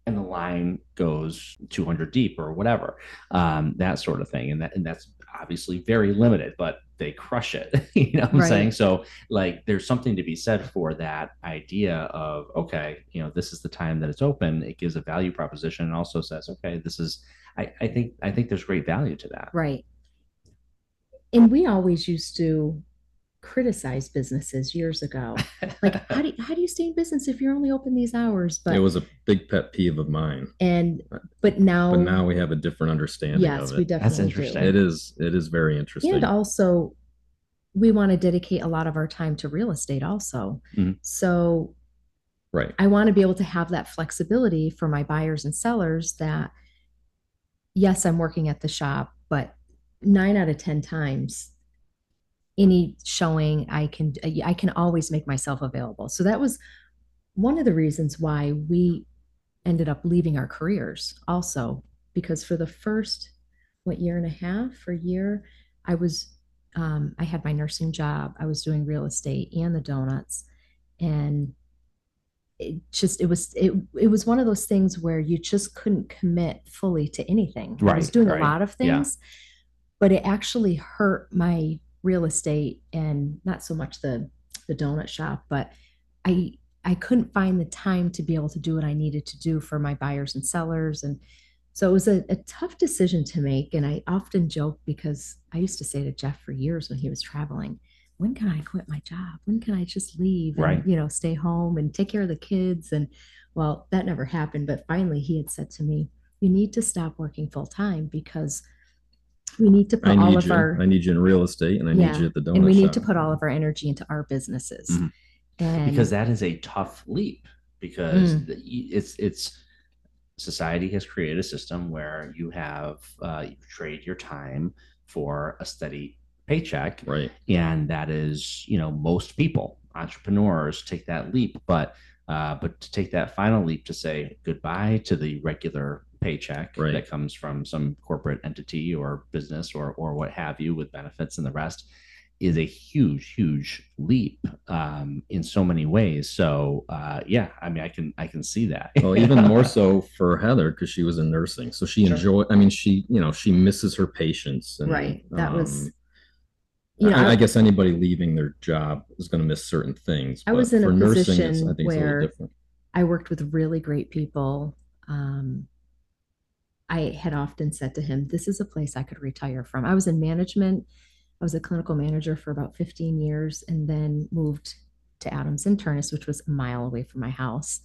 and the line goes two hundred deep or whatever, um, that sort of thing. And that, and that's obviously very limited, but they crush it, you know what I'm right. saying? So like, there's something to be said for that idea of, okay, you know, this is the time that it's open. It gives a value proposition and also says, okay, this is, I, I think, I think there's great value to that. Right. And we always used to criticize businesses years ago, like how do you, how do you stay in business if you're only open these hours? But it was a big pet peeve of mine, and but now but now we have a different understanding. Yes, of it. We definitely that's interesting. Do. It is it is very interesting, and also we want to dedicate a lot of our time to real estate, also. Mm-hmm. So, right, I want to be able to have that flexibility for my buyers and sellers. That yes, I'm working at the shop, but nine out of ten times. Any showing I can, I can always make myself available. So that was one of the reasons why we ended up leaving our careers also, because for the first, what, year and a half or year, I was, um, I had my nursing job. I was doing real estate and the donuts, and it just, it was, it, it was one of those things where you just couldn't commit fully to anything. Right, I was doing right. a lot of things, yeah. but it actually hurt my real estate, and not so much the, the donut shop, but I, I couldn't find the time to be able to do what I needed to do for my buyers and sellers. And so it was a, a tough decision to make. And I often joke, because I used to say to Jeff for years when he was traveling, when can I quit my job? When can I just leave, right. and, you know, stay home and take care of the kids? And well, that never happened. But finally he had said to me, you need to stop working full time because we need to put need all of you. our, I need you in real estate and I yeah, need you at the donut and we need shop. to put all of our energy into our businesses. Mm-hmm. And because that is a tough leap because mm. it's, it's society has created a system where you have, uh, you trade your time for a steady paycheck. Right. And that is, you know, most people, entrepreneurs take that leap, but, uh, but to take that final leap to say goodbye to the regular paycheck right. that comes from some corporate entity or business or, or what have you with benefits and the rest is a huge, huge leap um, in so many ways. So uh, yeah, I mean, I can, I can see that. Well, even more so for Heather, cause she was in nursing. So she sure. enjoyed, I mean, she, you know, she misses her patients. And, right. That um, was, you know, I, I guess anybody leaving their job is going to miss certain things. I was in a position where I worked with really great people. Um, I had often said to him, this is a place I could retire from. I was in management. I was a clinical manager for about fifteen years and then moved to Adams Internist, which was a mile away from my house.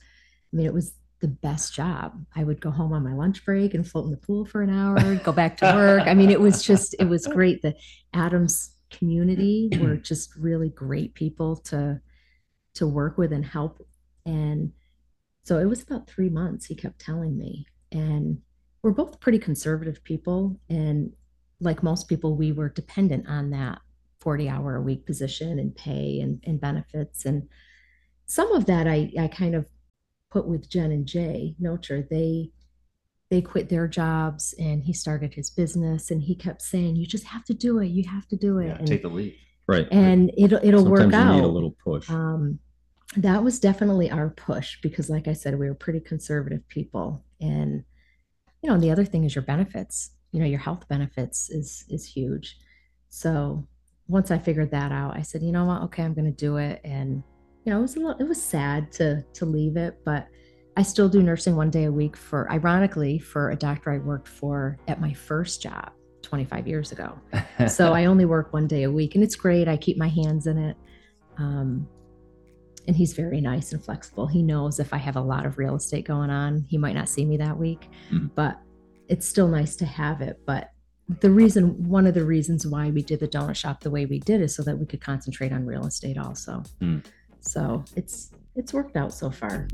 I mean, it was the best job. I would go home on my lunch break and float in the pool for an hour, go back to work. I mean, it was just, it was great. The Adams community were just really great people to, to work with and help. And so it was about three months he kept telling me, and we're both pretty conservative people. And like most people, we were dependent on that forty hour a week position and pay and, and benefits. And some of that I, I kind of put with Jen and Jay Nocher. They, they quit their jobs and he started his business and he kept saying, you just have to do it. You have to do it. Yeah, and, take the lead. Right. And it'll, it'll Sometimes work you out. Need a little push. Um, that was definitely our push because like I said, we were pretty conservative people. And, you know, and the other thing is your benefits. You know, your health benefits is, is huge. So once I figured that out, I said, you know what, okay, I'm going to do it. And, you know, it was a little, it was sad to, to leave it, but I still do nursing one day a week for, ironically, for a doctor I worked for at my first job twenty-five years ago. So I only work one day a week and it's great. I keep my hands in it. Um, and he's very nice and flexible. He knows if I have a lot of real estate going on, he might not see me that week, mm-hmm. but it's still nice to have it. But the reason, one of the reasons why we did the donut shop the way we did is so that we could concentrate on real estate also. Mm. So it's, it's worked out so far.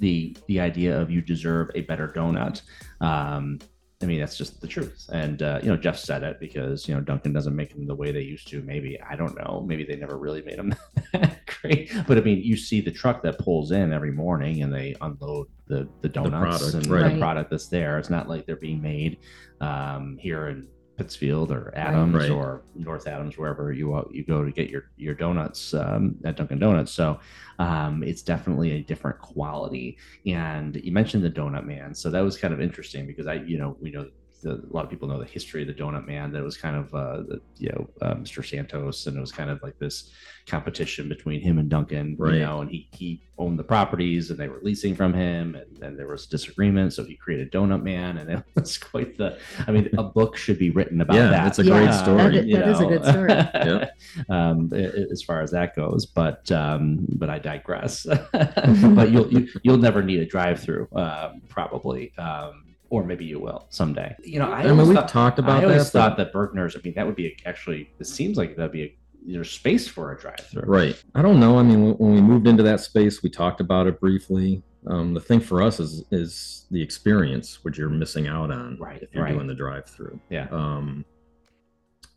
The, the idea of you deserve a better donut. Um, I mean, that's just the truth. And, uh, you know, Jeff said it because, you know, Dunkin' doesn't make them the way they used to. Maybe, I don't know, maybe they never really made them that great. But I mean, you see the truck that pulls in every morning and they unload the, the donuts the product, and right. the product that's there. It's not like they're being made um, here in Pittsfield or Adams right. or North Adams, wherever you you go to get your, your donuts um, at Dunkin' Donuts. So um, it's definitely a different quality. And you mentioned the Donut Man. So that was kind of interesting because I, you know, we know the, a lot of people know the history of the Donut Man. That was kind of, uh, the, you know, uh, Mister Santos. And it was kind of like this competition between him and Dunkin', right. you know, and he, he owned the properties and they were leasing from him. And then there was disagreement. So he created Donut Man. And it was quite the, I mean, a book should be written about yeah, that. It's a yeah, great story. That, that is a good story. yeah. um, as far as that goes, but, um, but I digress, but you'll, you, you'll never need a drive-through, um, probably, um, or maybe you will someday. You know, I, I mean, we've thought, talked about that. I always that, thought but... that Bergner's, I mean, that would be a, actually, it seems like that'd be a, there's space for a drive-through. Right. I don't know. I mean, when we moved into that space, we talked about it briefly. Um, the thing for us is is the experience, which you're missing out on right, if you're right. doing the drive-through. Yeah. Um,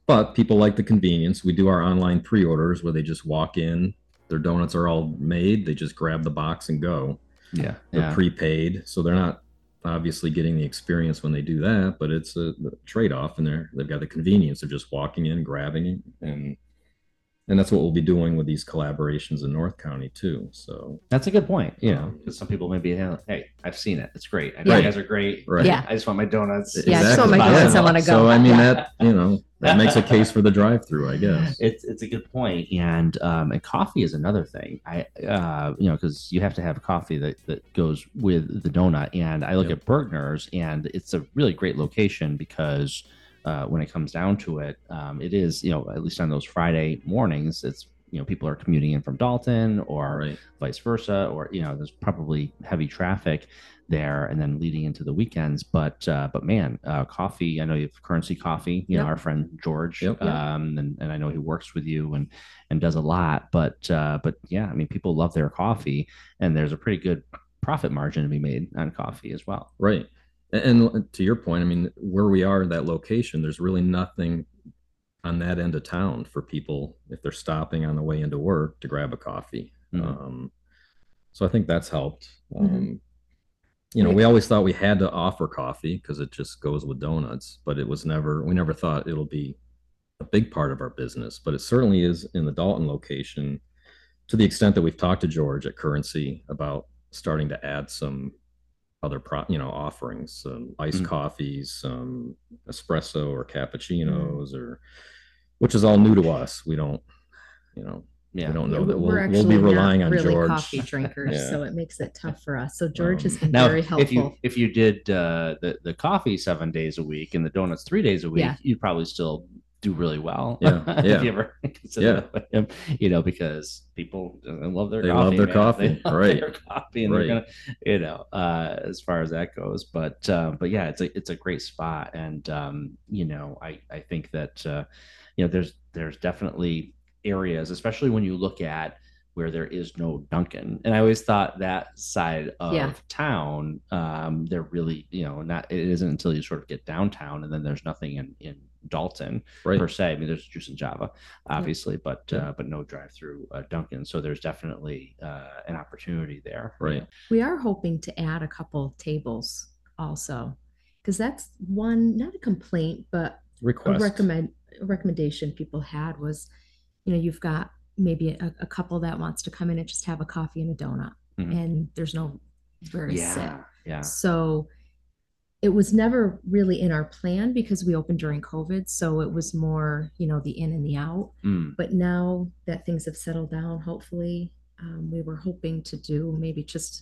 but people like the convenience. We do our online pre-orders where they just walk in. Their donuts are all made. They just grab the box and go. Yeah. They're yeah. prepaid, so they're not obviously getting the experience when they do that, but it's a trade-off and they're, they've got the convenience of just walking in, grabbing it. And, and that's what we'll be doing with these collaborations in North County too. So that's a good point. You know, because some people may be, hey, I've seen it. It's great. I know right. you guys are great. Right. Yeah. I just want my donuts. Exactly. Yeah. I just want my donuts. I want to go. So I mean yeah. that, you know, that makes a case for the drive-through, I guess. It's, it's a good point. And, um, and coffee is another thing. I, uh, you know, cause you have to have coffee that, that goes with the donut. And I look yep. at Bergner's and it's a really great location because, Uh, when it comes down to it, um, it is, you know, at least on those Friday mornings, it's you know, people are commuting in from Dalton or right. vice versa, or, you know, there's probably heavy traffic there and then leading into the weekends. But, uh, but man, uh, coffee, I know you have Currency Coffee, you yep. know, our friend George, yep, yep. um, and, and I know he works with you and, and does a lot, but, uh, but yeah, I mean, people love their coffee, and there's a pretty good profit margin to be made on coffee as well. Right. And, and to your point, I mean, where we are in that location, there's really nothing on that end of town for people if they're stopping on the way into work to grab a coffee. Mm-hmm. Um, so I think that's helped. Um, mm-hmm. You know, we always thought we had to offer coffee because it just goes with donuts, but it was never, we never thought it'll be a big part of our business, but it certainly is in the Dalton location to the extent that we've talked to George at Currency about starting to add some other pro, you know, offerings, some iced mm-hmm. coffees, some espresso or cappuccinos, mm-hmm. or, which is all new to us. We don't, you know, yeah. we don't know yeah, that we'll, we'll be relying on really George. We're actually coffee drinkers, yeah. so it makes it tough for us. So George um, has been now, very helpful. If you, if you did uh, the, the coffee seven days a week and the donuts three days a week, yeah. you'd probably still do really well. Yeah, yeah. If you ever consider yeah. him, you know, because people love their they coffee. Love their coffee. They love right. their coffee, and right. they're gonna, you know, uh, as far as that goes. But uh, but yeah, it's a it's a great spot, and um, you know, I I think that uh, you know, there's there's definitely areas, especially when you look at where there is no Dunkin'. And I always thought that side of yeah. town, um, they're really, you know, not, it isn't until you sort of get downtown and then there's nothing in, in Dalton right. per se. I mean, there's Juice and Java, obviously, yeah. but, yeah. Uh, but no drive through uh, Dunkin'. So there's definitely uh, an opportunity there. Right. We are hoping to add a couple of tables also, because that's one, not a complaint, but request. A recommend a recommendation people had was, you know, you've got maybe a, a couple that wants to come in and just have a coffee and a donut mm-hmm. and there's no where to yeah, sit. Yeah. So it was never really in our plan because we opened during COVID. So it was more, you know, the in and the out, mm. but now that things have settled down, hopefully um, we were hoping to do maybe just,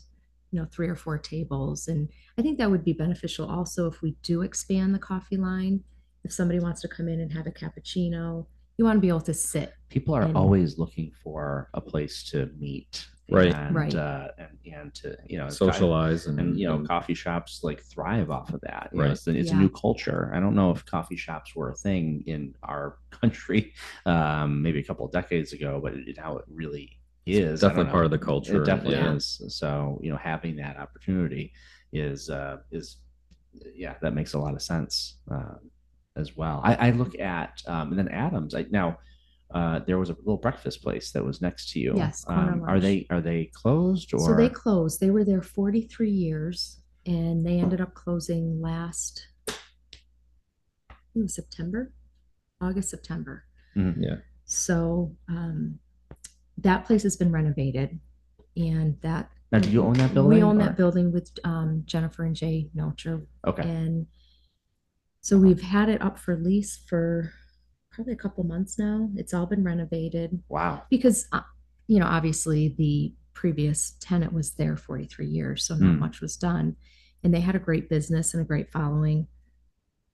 you know, three or four tables. And I think that would be beneficial also if we do expand the coffee line, if somebody wants to come in and have a cappuccino. You want to be able to sit. People are and, always looking for a place to meet, right? And, right. Uh, and and to you know socialize, and, and you know and, coffee shops like thrive off of that. You right. know, it's it's yeah. a new culture. I don't know if coffee shops were a thing in our country, um, maybe a couple of decades ago, but it, now it really is. It's definitely part of the culture. It definitely yeah. is. So you know, having that opportunity is uh, is yeah, that makes a lot of sense. Uh, as well. I, I look at, um, and then Adams, I, now, uh, there was a little breakfast place that was next to you. Yes. Um, are they, are they closed or? So they closed, they were there forty-three years and they ended up closing last ooh, September, August, September. Mm-hmm. Yeah. So, um, that place has been renovated and that. Now, do you own that building? We own or? That building with, um, Jennifer and Jay Nocher. Okay. And so we've had it up for lease for probably a couple months now. It's all been renovated. Wow. Because, uh, you know, obviously the previous tenant was there forty-three years, so not mm. much was done. And they had a great business and a great following.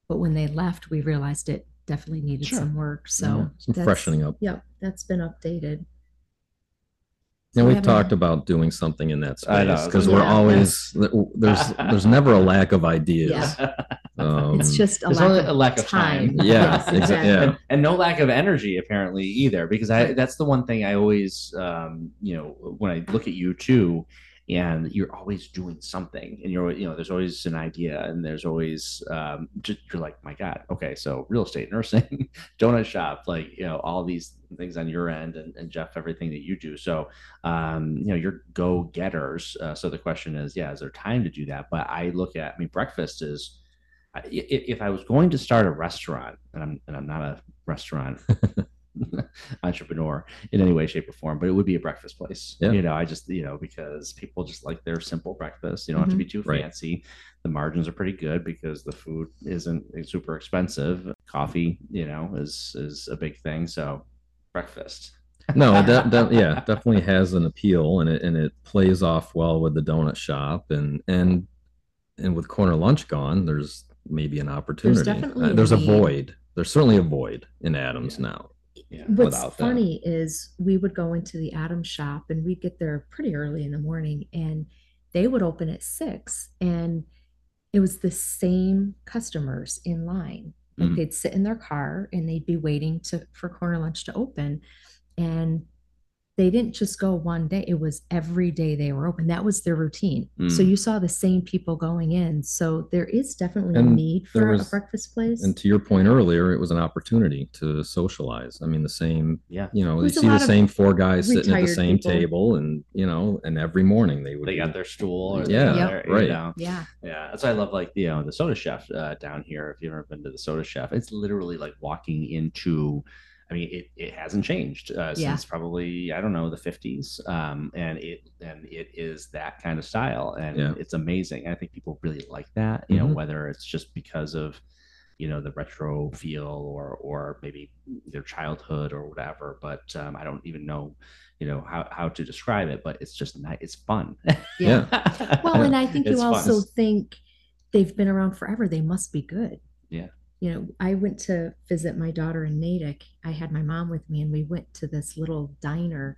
But when they left, we realized it definitely needed sure. some work. So yeah, some freshening up. Yep, that's been updated. Now so we've talked about doing something in that space because yeah, we're always there's there's never a lack of ideas. Yeah. Um, it's just a lack, only a lack of time. time. Yeah, yes, exactly. Yeah. And, and no lack of energy apparently either, because I that's the one thing I always um, you know, when I look at you too, and you're always doing something, and you're you know there's always an idea, and there's always um, just you're like my God, okay, so real estate, nursing, donut shop, like you know all these things on your end, and, and Jeff, everything that you do. So, um, you know, you're go-getters. Uh, so the question is, yeah, is there time to do that? But I look at, I mean, breakfast is, if, if I was going to start a restaurant, and I'm, and I'm not a restaurant entrepreneur in any way, shape, or form, but it would be a breakfast place. Yeah. You know, I just, you know, because people just like their simple breakfast. You don't mm-hmm. have to be too right. fancy. The margins are pretty good because the food isn't super expensive. Coffee, you know, is, is a big thing. So, breakfast. No, that, that yeah, definitely has an appeal, and it and it plays off well with the donut shop, and and and with Corner Lunch gone, there's maybe an opportunity. There's definitely uh, there's a void. There's certainly a void in Adams yeah. now. yeah, what's funny that. is we would go into the Adams shop and we'd get there pretty early in the morning, and they would open at six, and it was the same customers in line. Like mm-hmm. they'd sit in their car and they'd be waiting to for Corner Lunch to open. And they didn't just go one day. It was every day they were open. That was their routine. Mm. So you saw the same people going in. So there is definitely and a need for was, a breakfast place. And to your point earlier, it was an opportunity to socialize. I mean, the same, yeah. you know, you see the same four guys sitting at the same people. table and, you know, and every morning they would. They got their stool. Or yeah, yep. right. You know, yeah. Yeah. That's why I love, like, you know, the Soda Chef uh, down here. If you've ever been to the Soda Chef, it's literally like walking into I mean, it, it hasn't changed uh, yeah. since probably, I don't know, the fifties. Um, and it and it is that kind of style. And yeah. it's amazing. And I think people really like that, you mm-hmm. know, whether it's just because of, you know, the retro feel or or maybe their childhood or whatever. But um, I don't even know, you know, how, how to describe it. But it's just not, it's fun. Yeah. Well, yeah. and I think it's you also fun. think they've been around forever. They must be good. Yeah. You know, I went to visit my daughter in Natick. I had my mom with me, and we went to this little diner,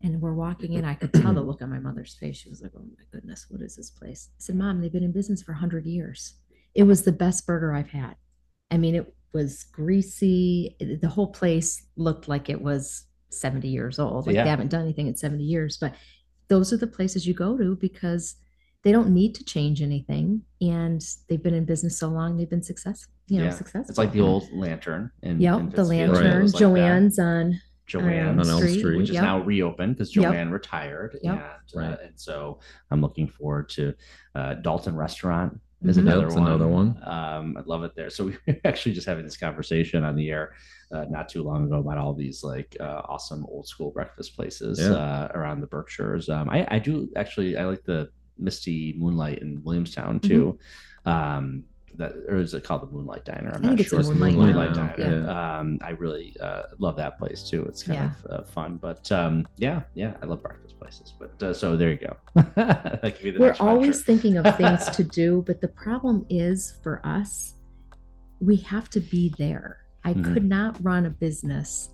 and we're walking in. I could tell the look on my mother's face. She was like, oh my goodness, what is this place? I said, Mom, they've been in business for one hundred years. It was the best burger I've had. I mean, it was greasy. The whole place looked like it was seventy years old. Like yeah. they haven't done anything in seventy years. But those are the places you go to because they don't need to change anything, and they've been in business so long, they've been successful. You know, yeah. successful. It's like the old Lantern. In, yep, in the Lantern. Right. Like Joanne's that. on Joanne on Elm Street, Street, which yep. is now reopened because Joanne yep. retired. Yep. And, right. uh, and so I'm looking forward to uh, Dalton Restaurant. Is mm-hmm. another, one. another one. Um, I love it there. So we were actually just having this conversation on the air uh, not too long ago about all these like uh, awesome old school breakfast places yeah. uh, around the Berkshires. Um, I, I do actually, I like the Misty Moonlight in Williamstown too. Mm-hmm. Um, that or is it called the Moonlight Diner? I'm I not sure. It's Moonlight, Moonlight Diner. Diner. Yeah. Um, I really uh, love that place too. It's kind yeah. of uh, fun, but um, yeah, yeah, I love breakfast places. But uh, so there you go. That could be the We're always thinking of things to do, but the problem is for us, we have to be there. I mm-hmm. could not run a business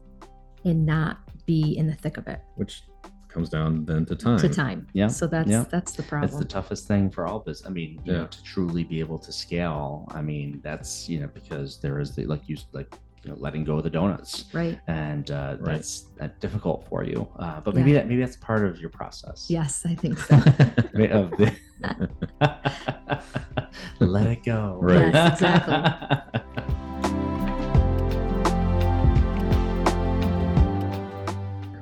and not be in the thick of it. Which comes down then to time to time yeah so that's yeah. that's the problem. It's the toughest thing for all business. I mean you yeah. know, to truly be able to scale. I mean that's you know because there is the like you like you know letting go of the donuts, right? And uh right. that's that's difficult for you, uh but maybe yeah. that maybe that's part of your process. Yes, I think so. Let it go, right? Yes, exactly.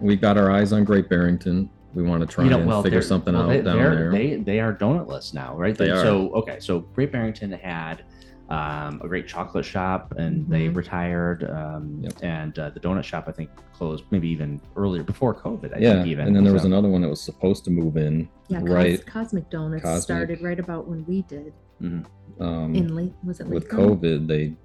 We got our eyes on Great Barrington. We want to try you know, and well, figure something well, out they, down there. They they are donutless now, right? They, they are. So okay, so Great Barrington had um, a great chocolate shop, and mm-hmm. they retired. Um, yep. And uh, the donut shop, I think, closed maybe even earlier before COVID. I yeah, think even. and then there so. was another one that was supposed to move in. Yeah, right. Cosmic Donuts Cosmic. started right about when we did. Mm-hmm. Um, in late was it late with COVID? COVID, they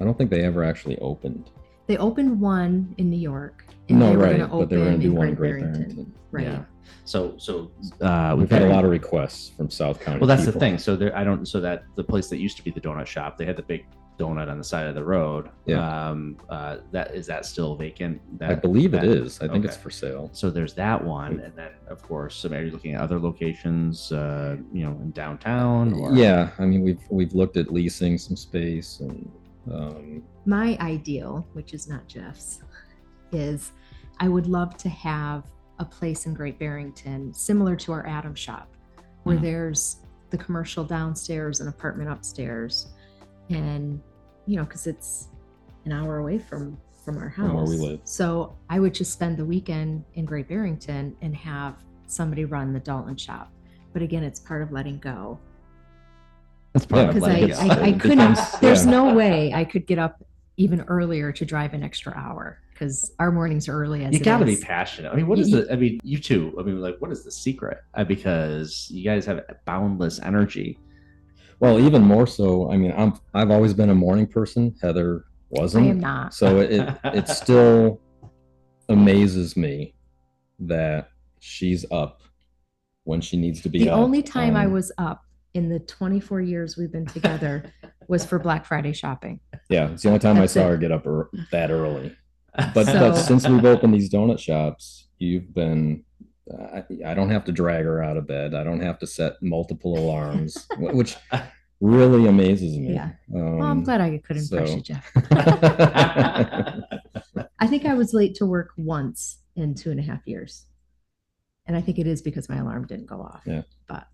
I don't think they ever actually opened. They opened one in New York. And no, they were right, gonna open but they were going to do one in Great Barrington. Barrington. Right. Yeah. So, so uh, we've had a lot of requests from South County. Well, that's people. the thing. So there, I don't. So that the place that used to be the donut shop, they had the big donut on the side of the road. Yeah. Um, uh, that is that still vacant? That, I believe that, it is. I think okay. it's for sale. So there's that one, and then of course, I mean, are you looking at other locations? Uh, you know, in downtown. Or? Yeah. I mean, we've we've looked at leasing some space and. Um, My ideal, which is not Jeff's, is I would love to have a place in Great Barrington similar to our Adam shop, where yeah. there's the commercial downstairs and apartment upstairs, and you know, because it's an hour away from from our house, from where we live. So I would just spend the weekend in Great Barrington and have somebody run the Dalton shop. But again, it's part of letting go. That's part yeah, of letting go. I, I, I couldn't. Becomes, there's yeah. no way I could get up even earlier to drive an extra hour. Because our mornings are early as you gotta is. be passionate. I mean, what is the? I mean, you two. I mean, like, what is the secret? Uh, because you guys have boundless energy. Well, even more so. I mean, I'm. I've always been a morning person. Heather wasn't. I am not. So it it, it still amazes me that she's up when she needs to be. The up. only time um, I was up in the twenty-four years we've been together was for Black Friday shopping. Yeah, it's the only time That's I saw it. her get up er- that early. But, so. but since we've opened these donut shops, you've been, I, I don't have to drag her out of bed. I don't have to set multiple alarms, which really amazes me. Yeah. Um, well, I'm glad I could impress so. you, Jeff. I think I was late to work once in two and a half years. And I think it is because my alarm didn't go off. Yeah. But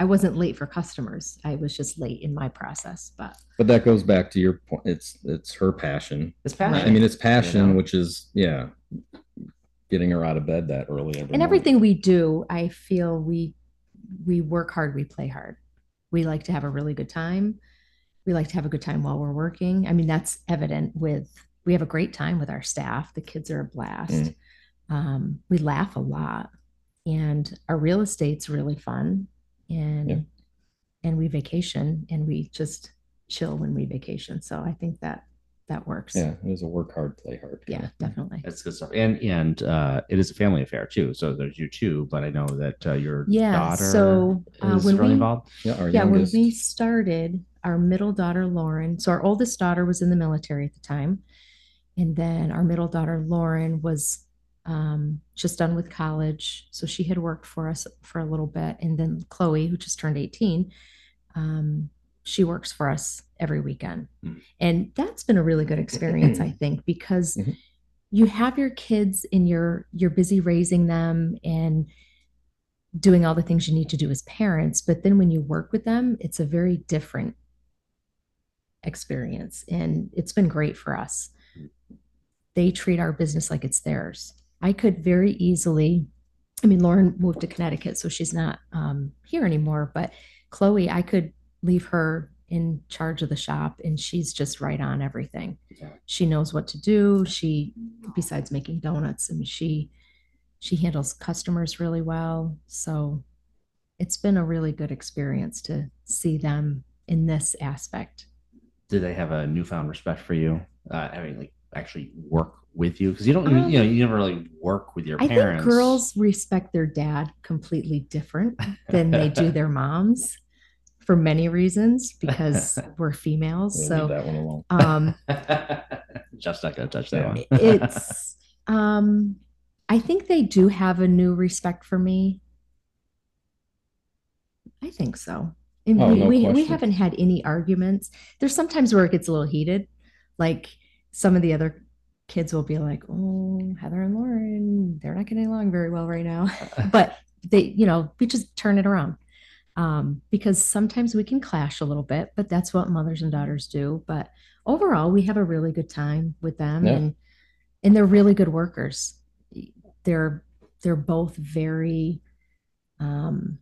I wasn't late for customers. I was just late in my process. But but that goes back to your point. It's it's her passion. It's passion. I mean, it's passion, you know? Which is, yeah, getting her out of bed that early. Every and morning. Everything we do, I feel we we work hard, we play hard. We like to have a really good time. We like to have a good time while we're working. I mean, that's evident with, we have a great time with our staff. The kids are a blast. Mm. Um, we laugh a lot. And our real estate's really fun. And yeah. and we vacation, and we just chill when we vacation. So I think that that works. Yeah, it is a work hard, play hard. Yeah, definitely. That's good stuff. And and uh, it is a family affair too. So there's you two, but I know that uh, your yeah, daughter so, uh, is when really we, involved. Yeah, our yeah when we started, our middle daughter Lauren. So our oldest daughter was in the military at the time, and then our middle daughter Lauren was. Um, just done with college. So she had worked for us for a little bit. And then Chloe, who just turned eighteen, um, she works for us every weekend. Mm-hmm. And that's been a really good experience, I think, because mm-hmm. you have your kids and you're, you're busy raising them and doing all the things you need to do as parents. But then when you work with them, it's a very different experience. And it's been great for us. They treat our business like it's theirs. I could very easily, I mean, Lauren moved to Connecticut, so she's not um, here anymore, but Chloe, I could leave her in charge of the shop and she's just right on everything. Yeah. She knows what to do. She, besides making donuts, I mean, she, she handles customers really well. So it's been a really good experience to see them in this aspect. Do they have a newfound respect for you? Uh, I mean, like actually work with you, because you don't um, you know you never really work with your I parents. I think girls respect their dad completely different than they do their moms for many reasons, because we're females. We'll so that one alone. um Jeff's not gonna touch that one. It's um I think they do have a new respect for me. I think so. And oh, we, no we, we haven't had any arguments. There's sometimes where it gets a little heated, like some of the other kids will be like, oh, Heather and Lauren, they're not getting along very well right now. But they, you know, we just turn it around um, because sometimes we can clash a little bit, but that's what mothers and daughters do. But overall, we have a really good time with them. Yeah. and and they're really good workers. They're, they're both very, um,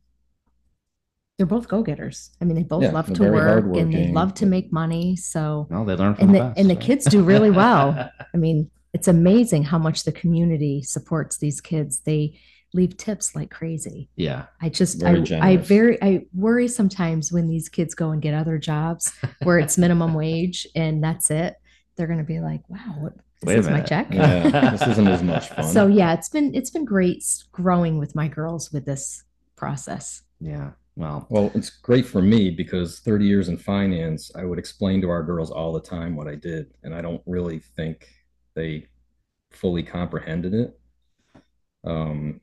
they're both go-getters. I mean, they both yeah, love to work and they love to make money. So no, they learn from and the, the best, and right? The kids do really well. I mean, it's amazing how much the community supports these kids. They leave tips like crazy. Yeah. I just, very I, I very, I worry sometimes when these kids go and get other jobs where it's minimum wage and that's it. They're going to be like, wow, what, this is my check. Yeah, this isn't as much fun. So yeah, it's been, it's been great growing with my girls with this process. Yeah. Well, well, it's great for me because thirty years in finance, I would explain to our girls all the time what I did, and I don't really think they fully comprehended it. Um,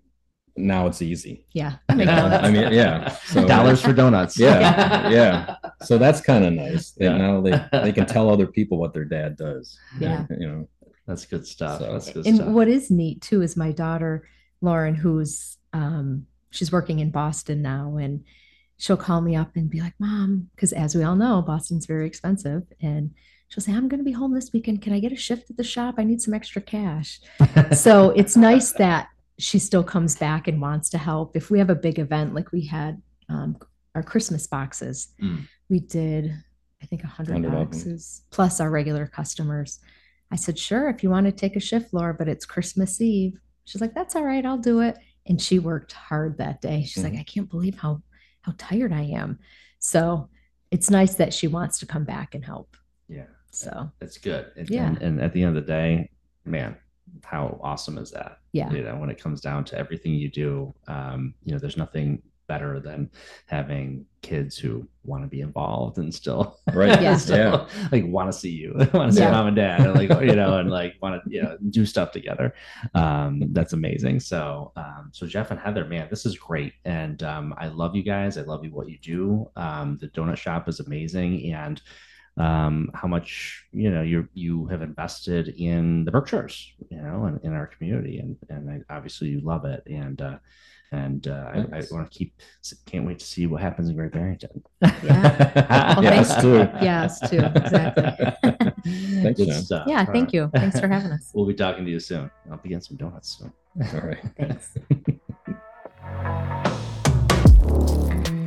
now it's easy. Yeah. I mean, I mean yeah. So, dollars for donuts. Yeah. Yeah. So that's kind of nice. They, yeah. Now they, they can tell other people what their dad does. Yeah. And, you know, that's good stuff. So, that's good and stuff. What is neat too, is my daughter, Lauren, who's, um, she's working in Boston now, and she'll call me up and be like, Mom, because as we all know, Boston's very expensive. And she'll say, I'm going to be home this weekend. Can I get a shift at the shop? I need some extra cash. So it's nice that she still comes back and wants to help. If we have a big event, like we had um, our Christmas boxes, mm. we did, I think, one hundred boxes plus our regular customers. I said, sure, if you want to take a shift, Laura, but it's Christmas Eve. She's like, that's all right. I'll do it. And she worked hard that day. She's mm-hmm. like, I can't believe how, how tired I am. So it's nice that she wants to come back and help. Yeah. So that's good. And, yeah. And, and at the end of the day, man, how awesome is that? Yeah. You know, when it comes down to everything you do, um, you know, there's nothing better than having kids who want to be involved and still right yeah. still, yeah. like want to see you want to see yeah. mom and dad and like you know and like want to you know do stuff together. Um that's amazing. So um so Jeff and Heather, man, this is great, and um I love you guys. I love you what you do. Um the donut shop is amazing, and um how much you know you you have invested in the Berkshires, you know, and in our community, and and I, obviously you love it, and uh and uh nice. I, I want to keep can't wait to see what happens in Great Barrington. Yeah. Well, yes, thanks. Too. Yes, too. Exactly. Thanks, Good stuff. Yeah, All thank right. you. Thanks for having us. We'll be talking to you soon. I'll be getting some donuts soon. All right. Thanks.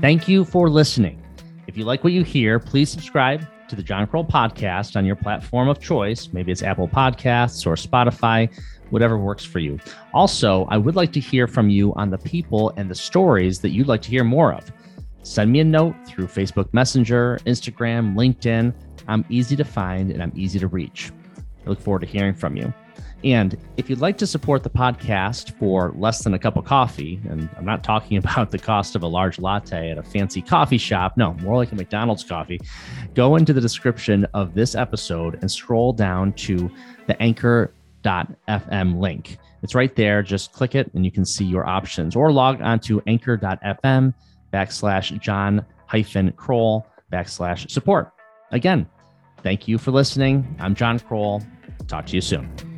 Thank you for listening. If you like what you hear, please subscribe to the John Krol podcast on your platform of choice. Maybe it's Apple Podcasts or Spotify, whatever works for you. Also, I would like to hear from you on the people and the stories that you'd like to hear more of. Send me a note through Facebook Messenger, Instagram, LinkedIn. I'm easy to find and I'm easy to reach. I look forward to hearing from you. And if you'd like to support the podcast for less than a cup of coffee, and I'm not talking about the cost of a large latte at a fancy coffee shop, no, more like a McDonald's coffee, go into the description of this episode and scroll down to the anchor dot f m link. It's right there. Just click it and you can see your options, or log on to anchor dot f m backslash John hyphen Krol backslash support. Again, thank you for listening. I'm John Krol. Talk to you soon.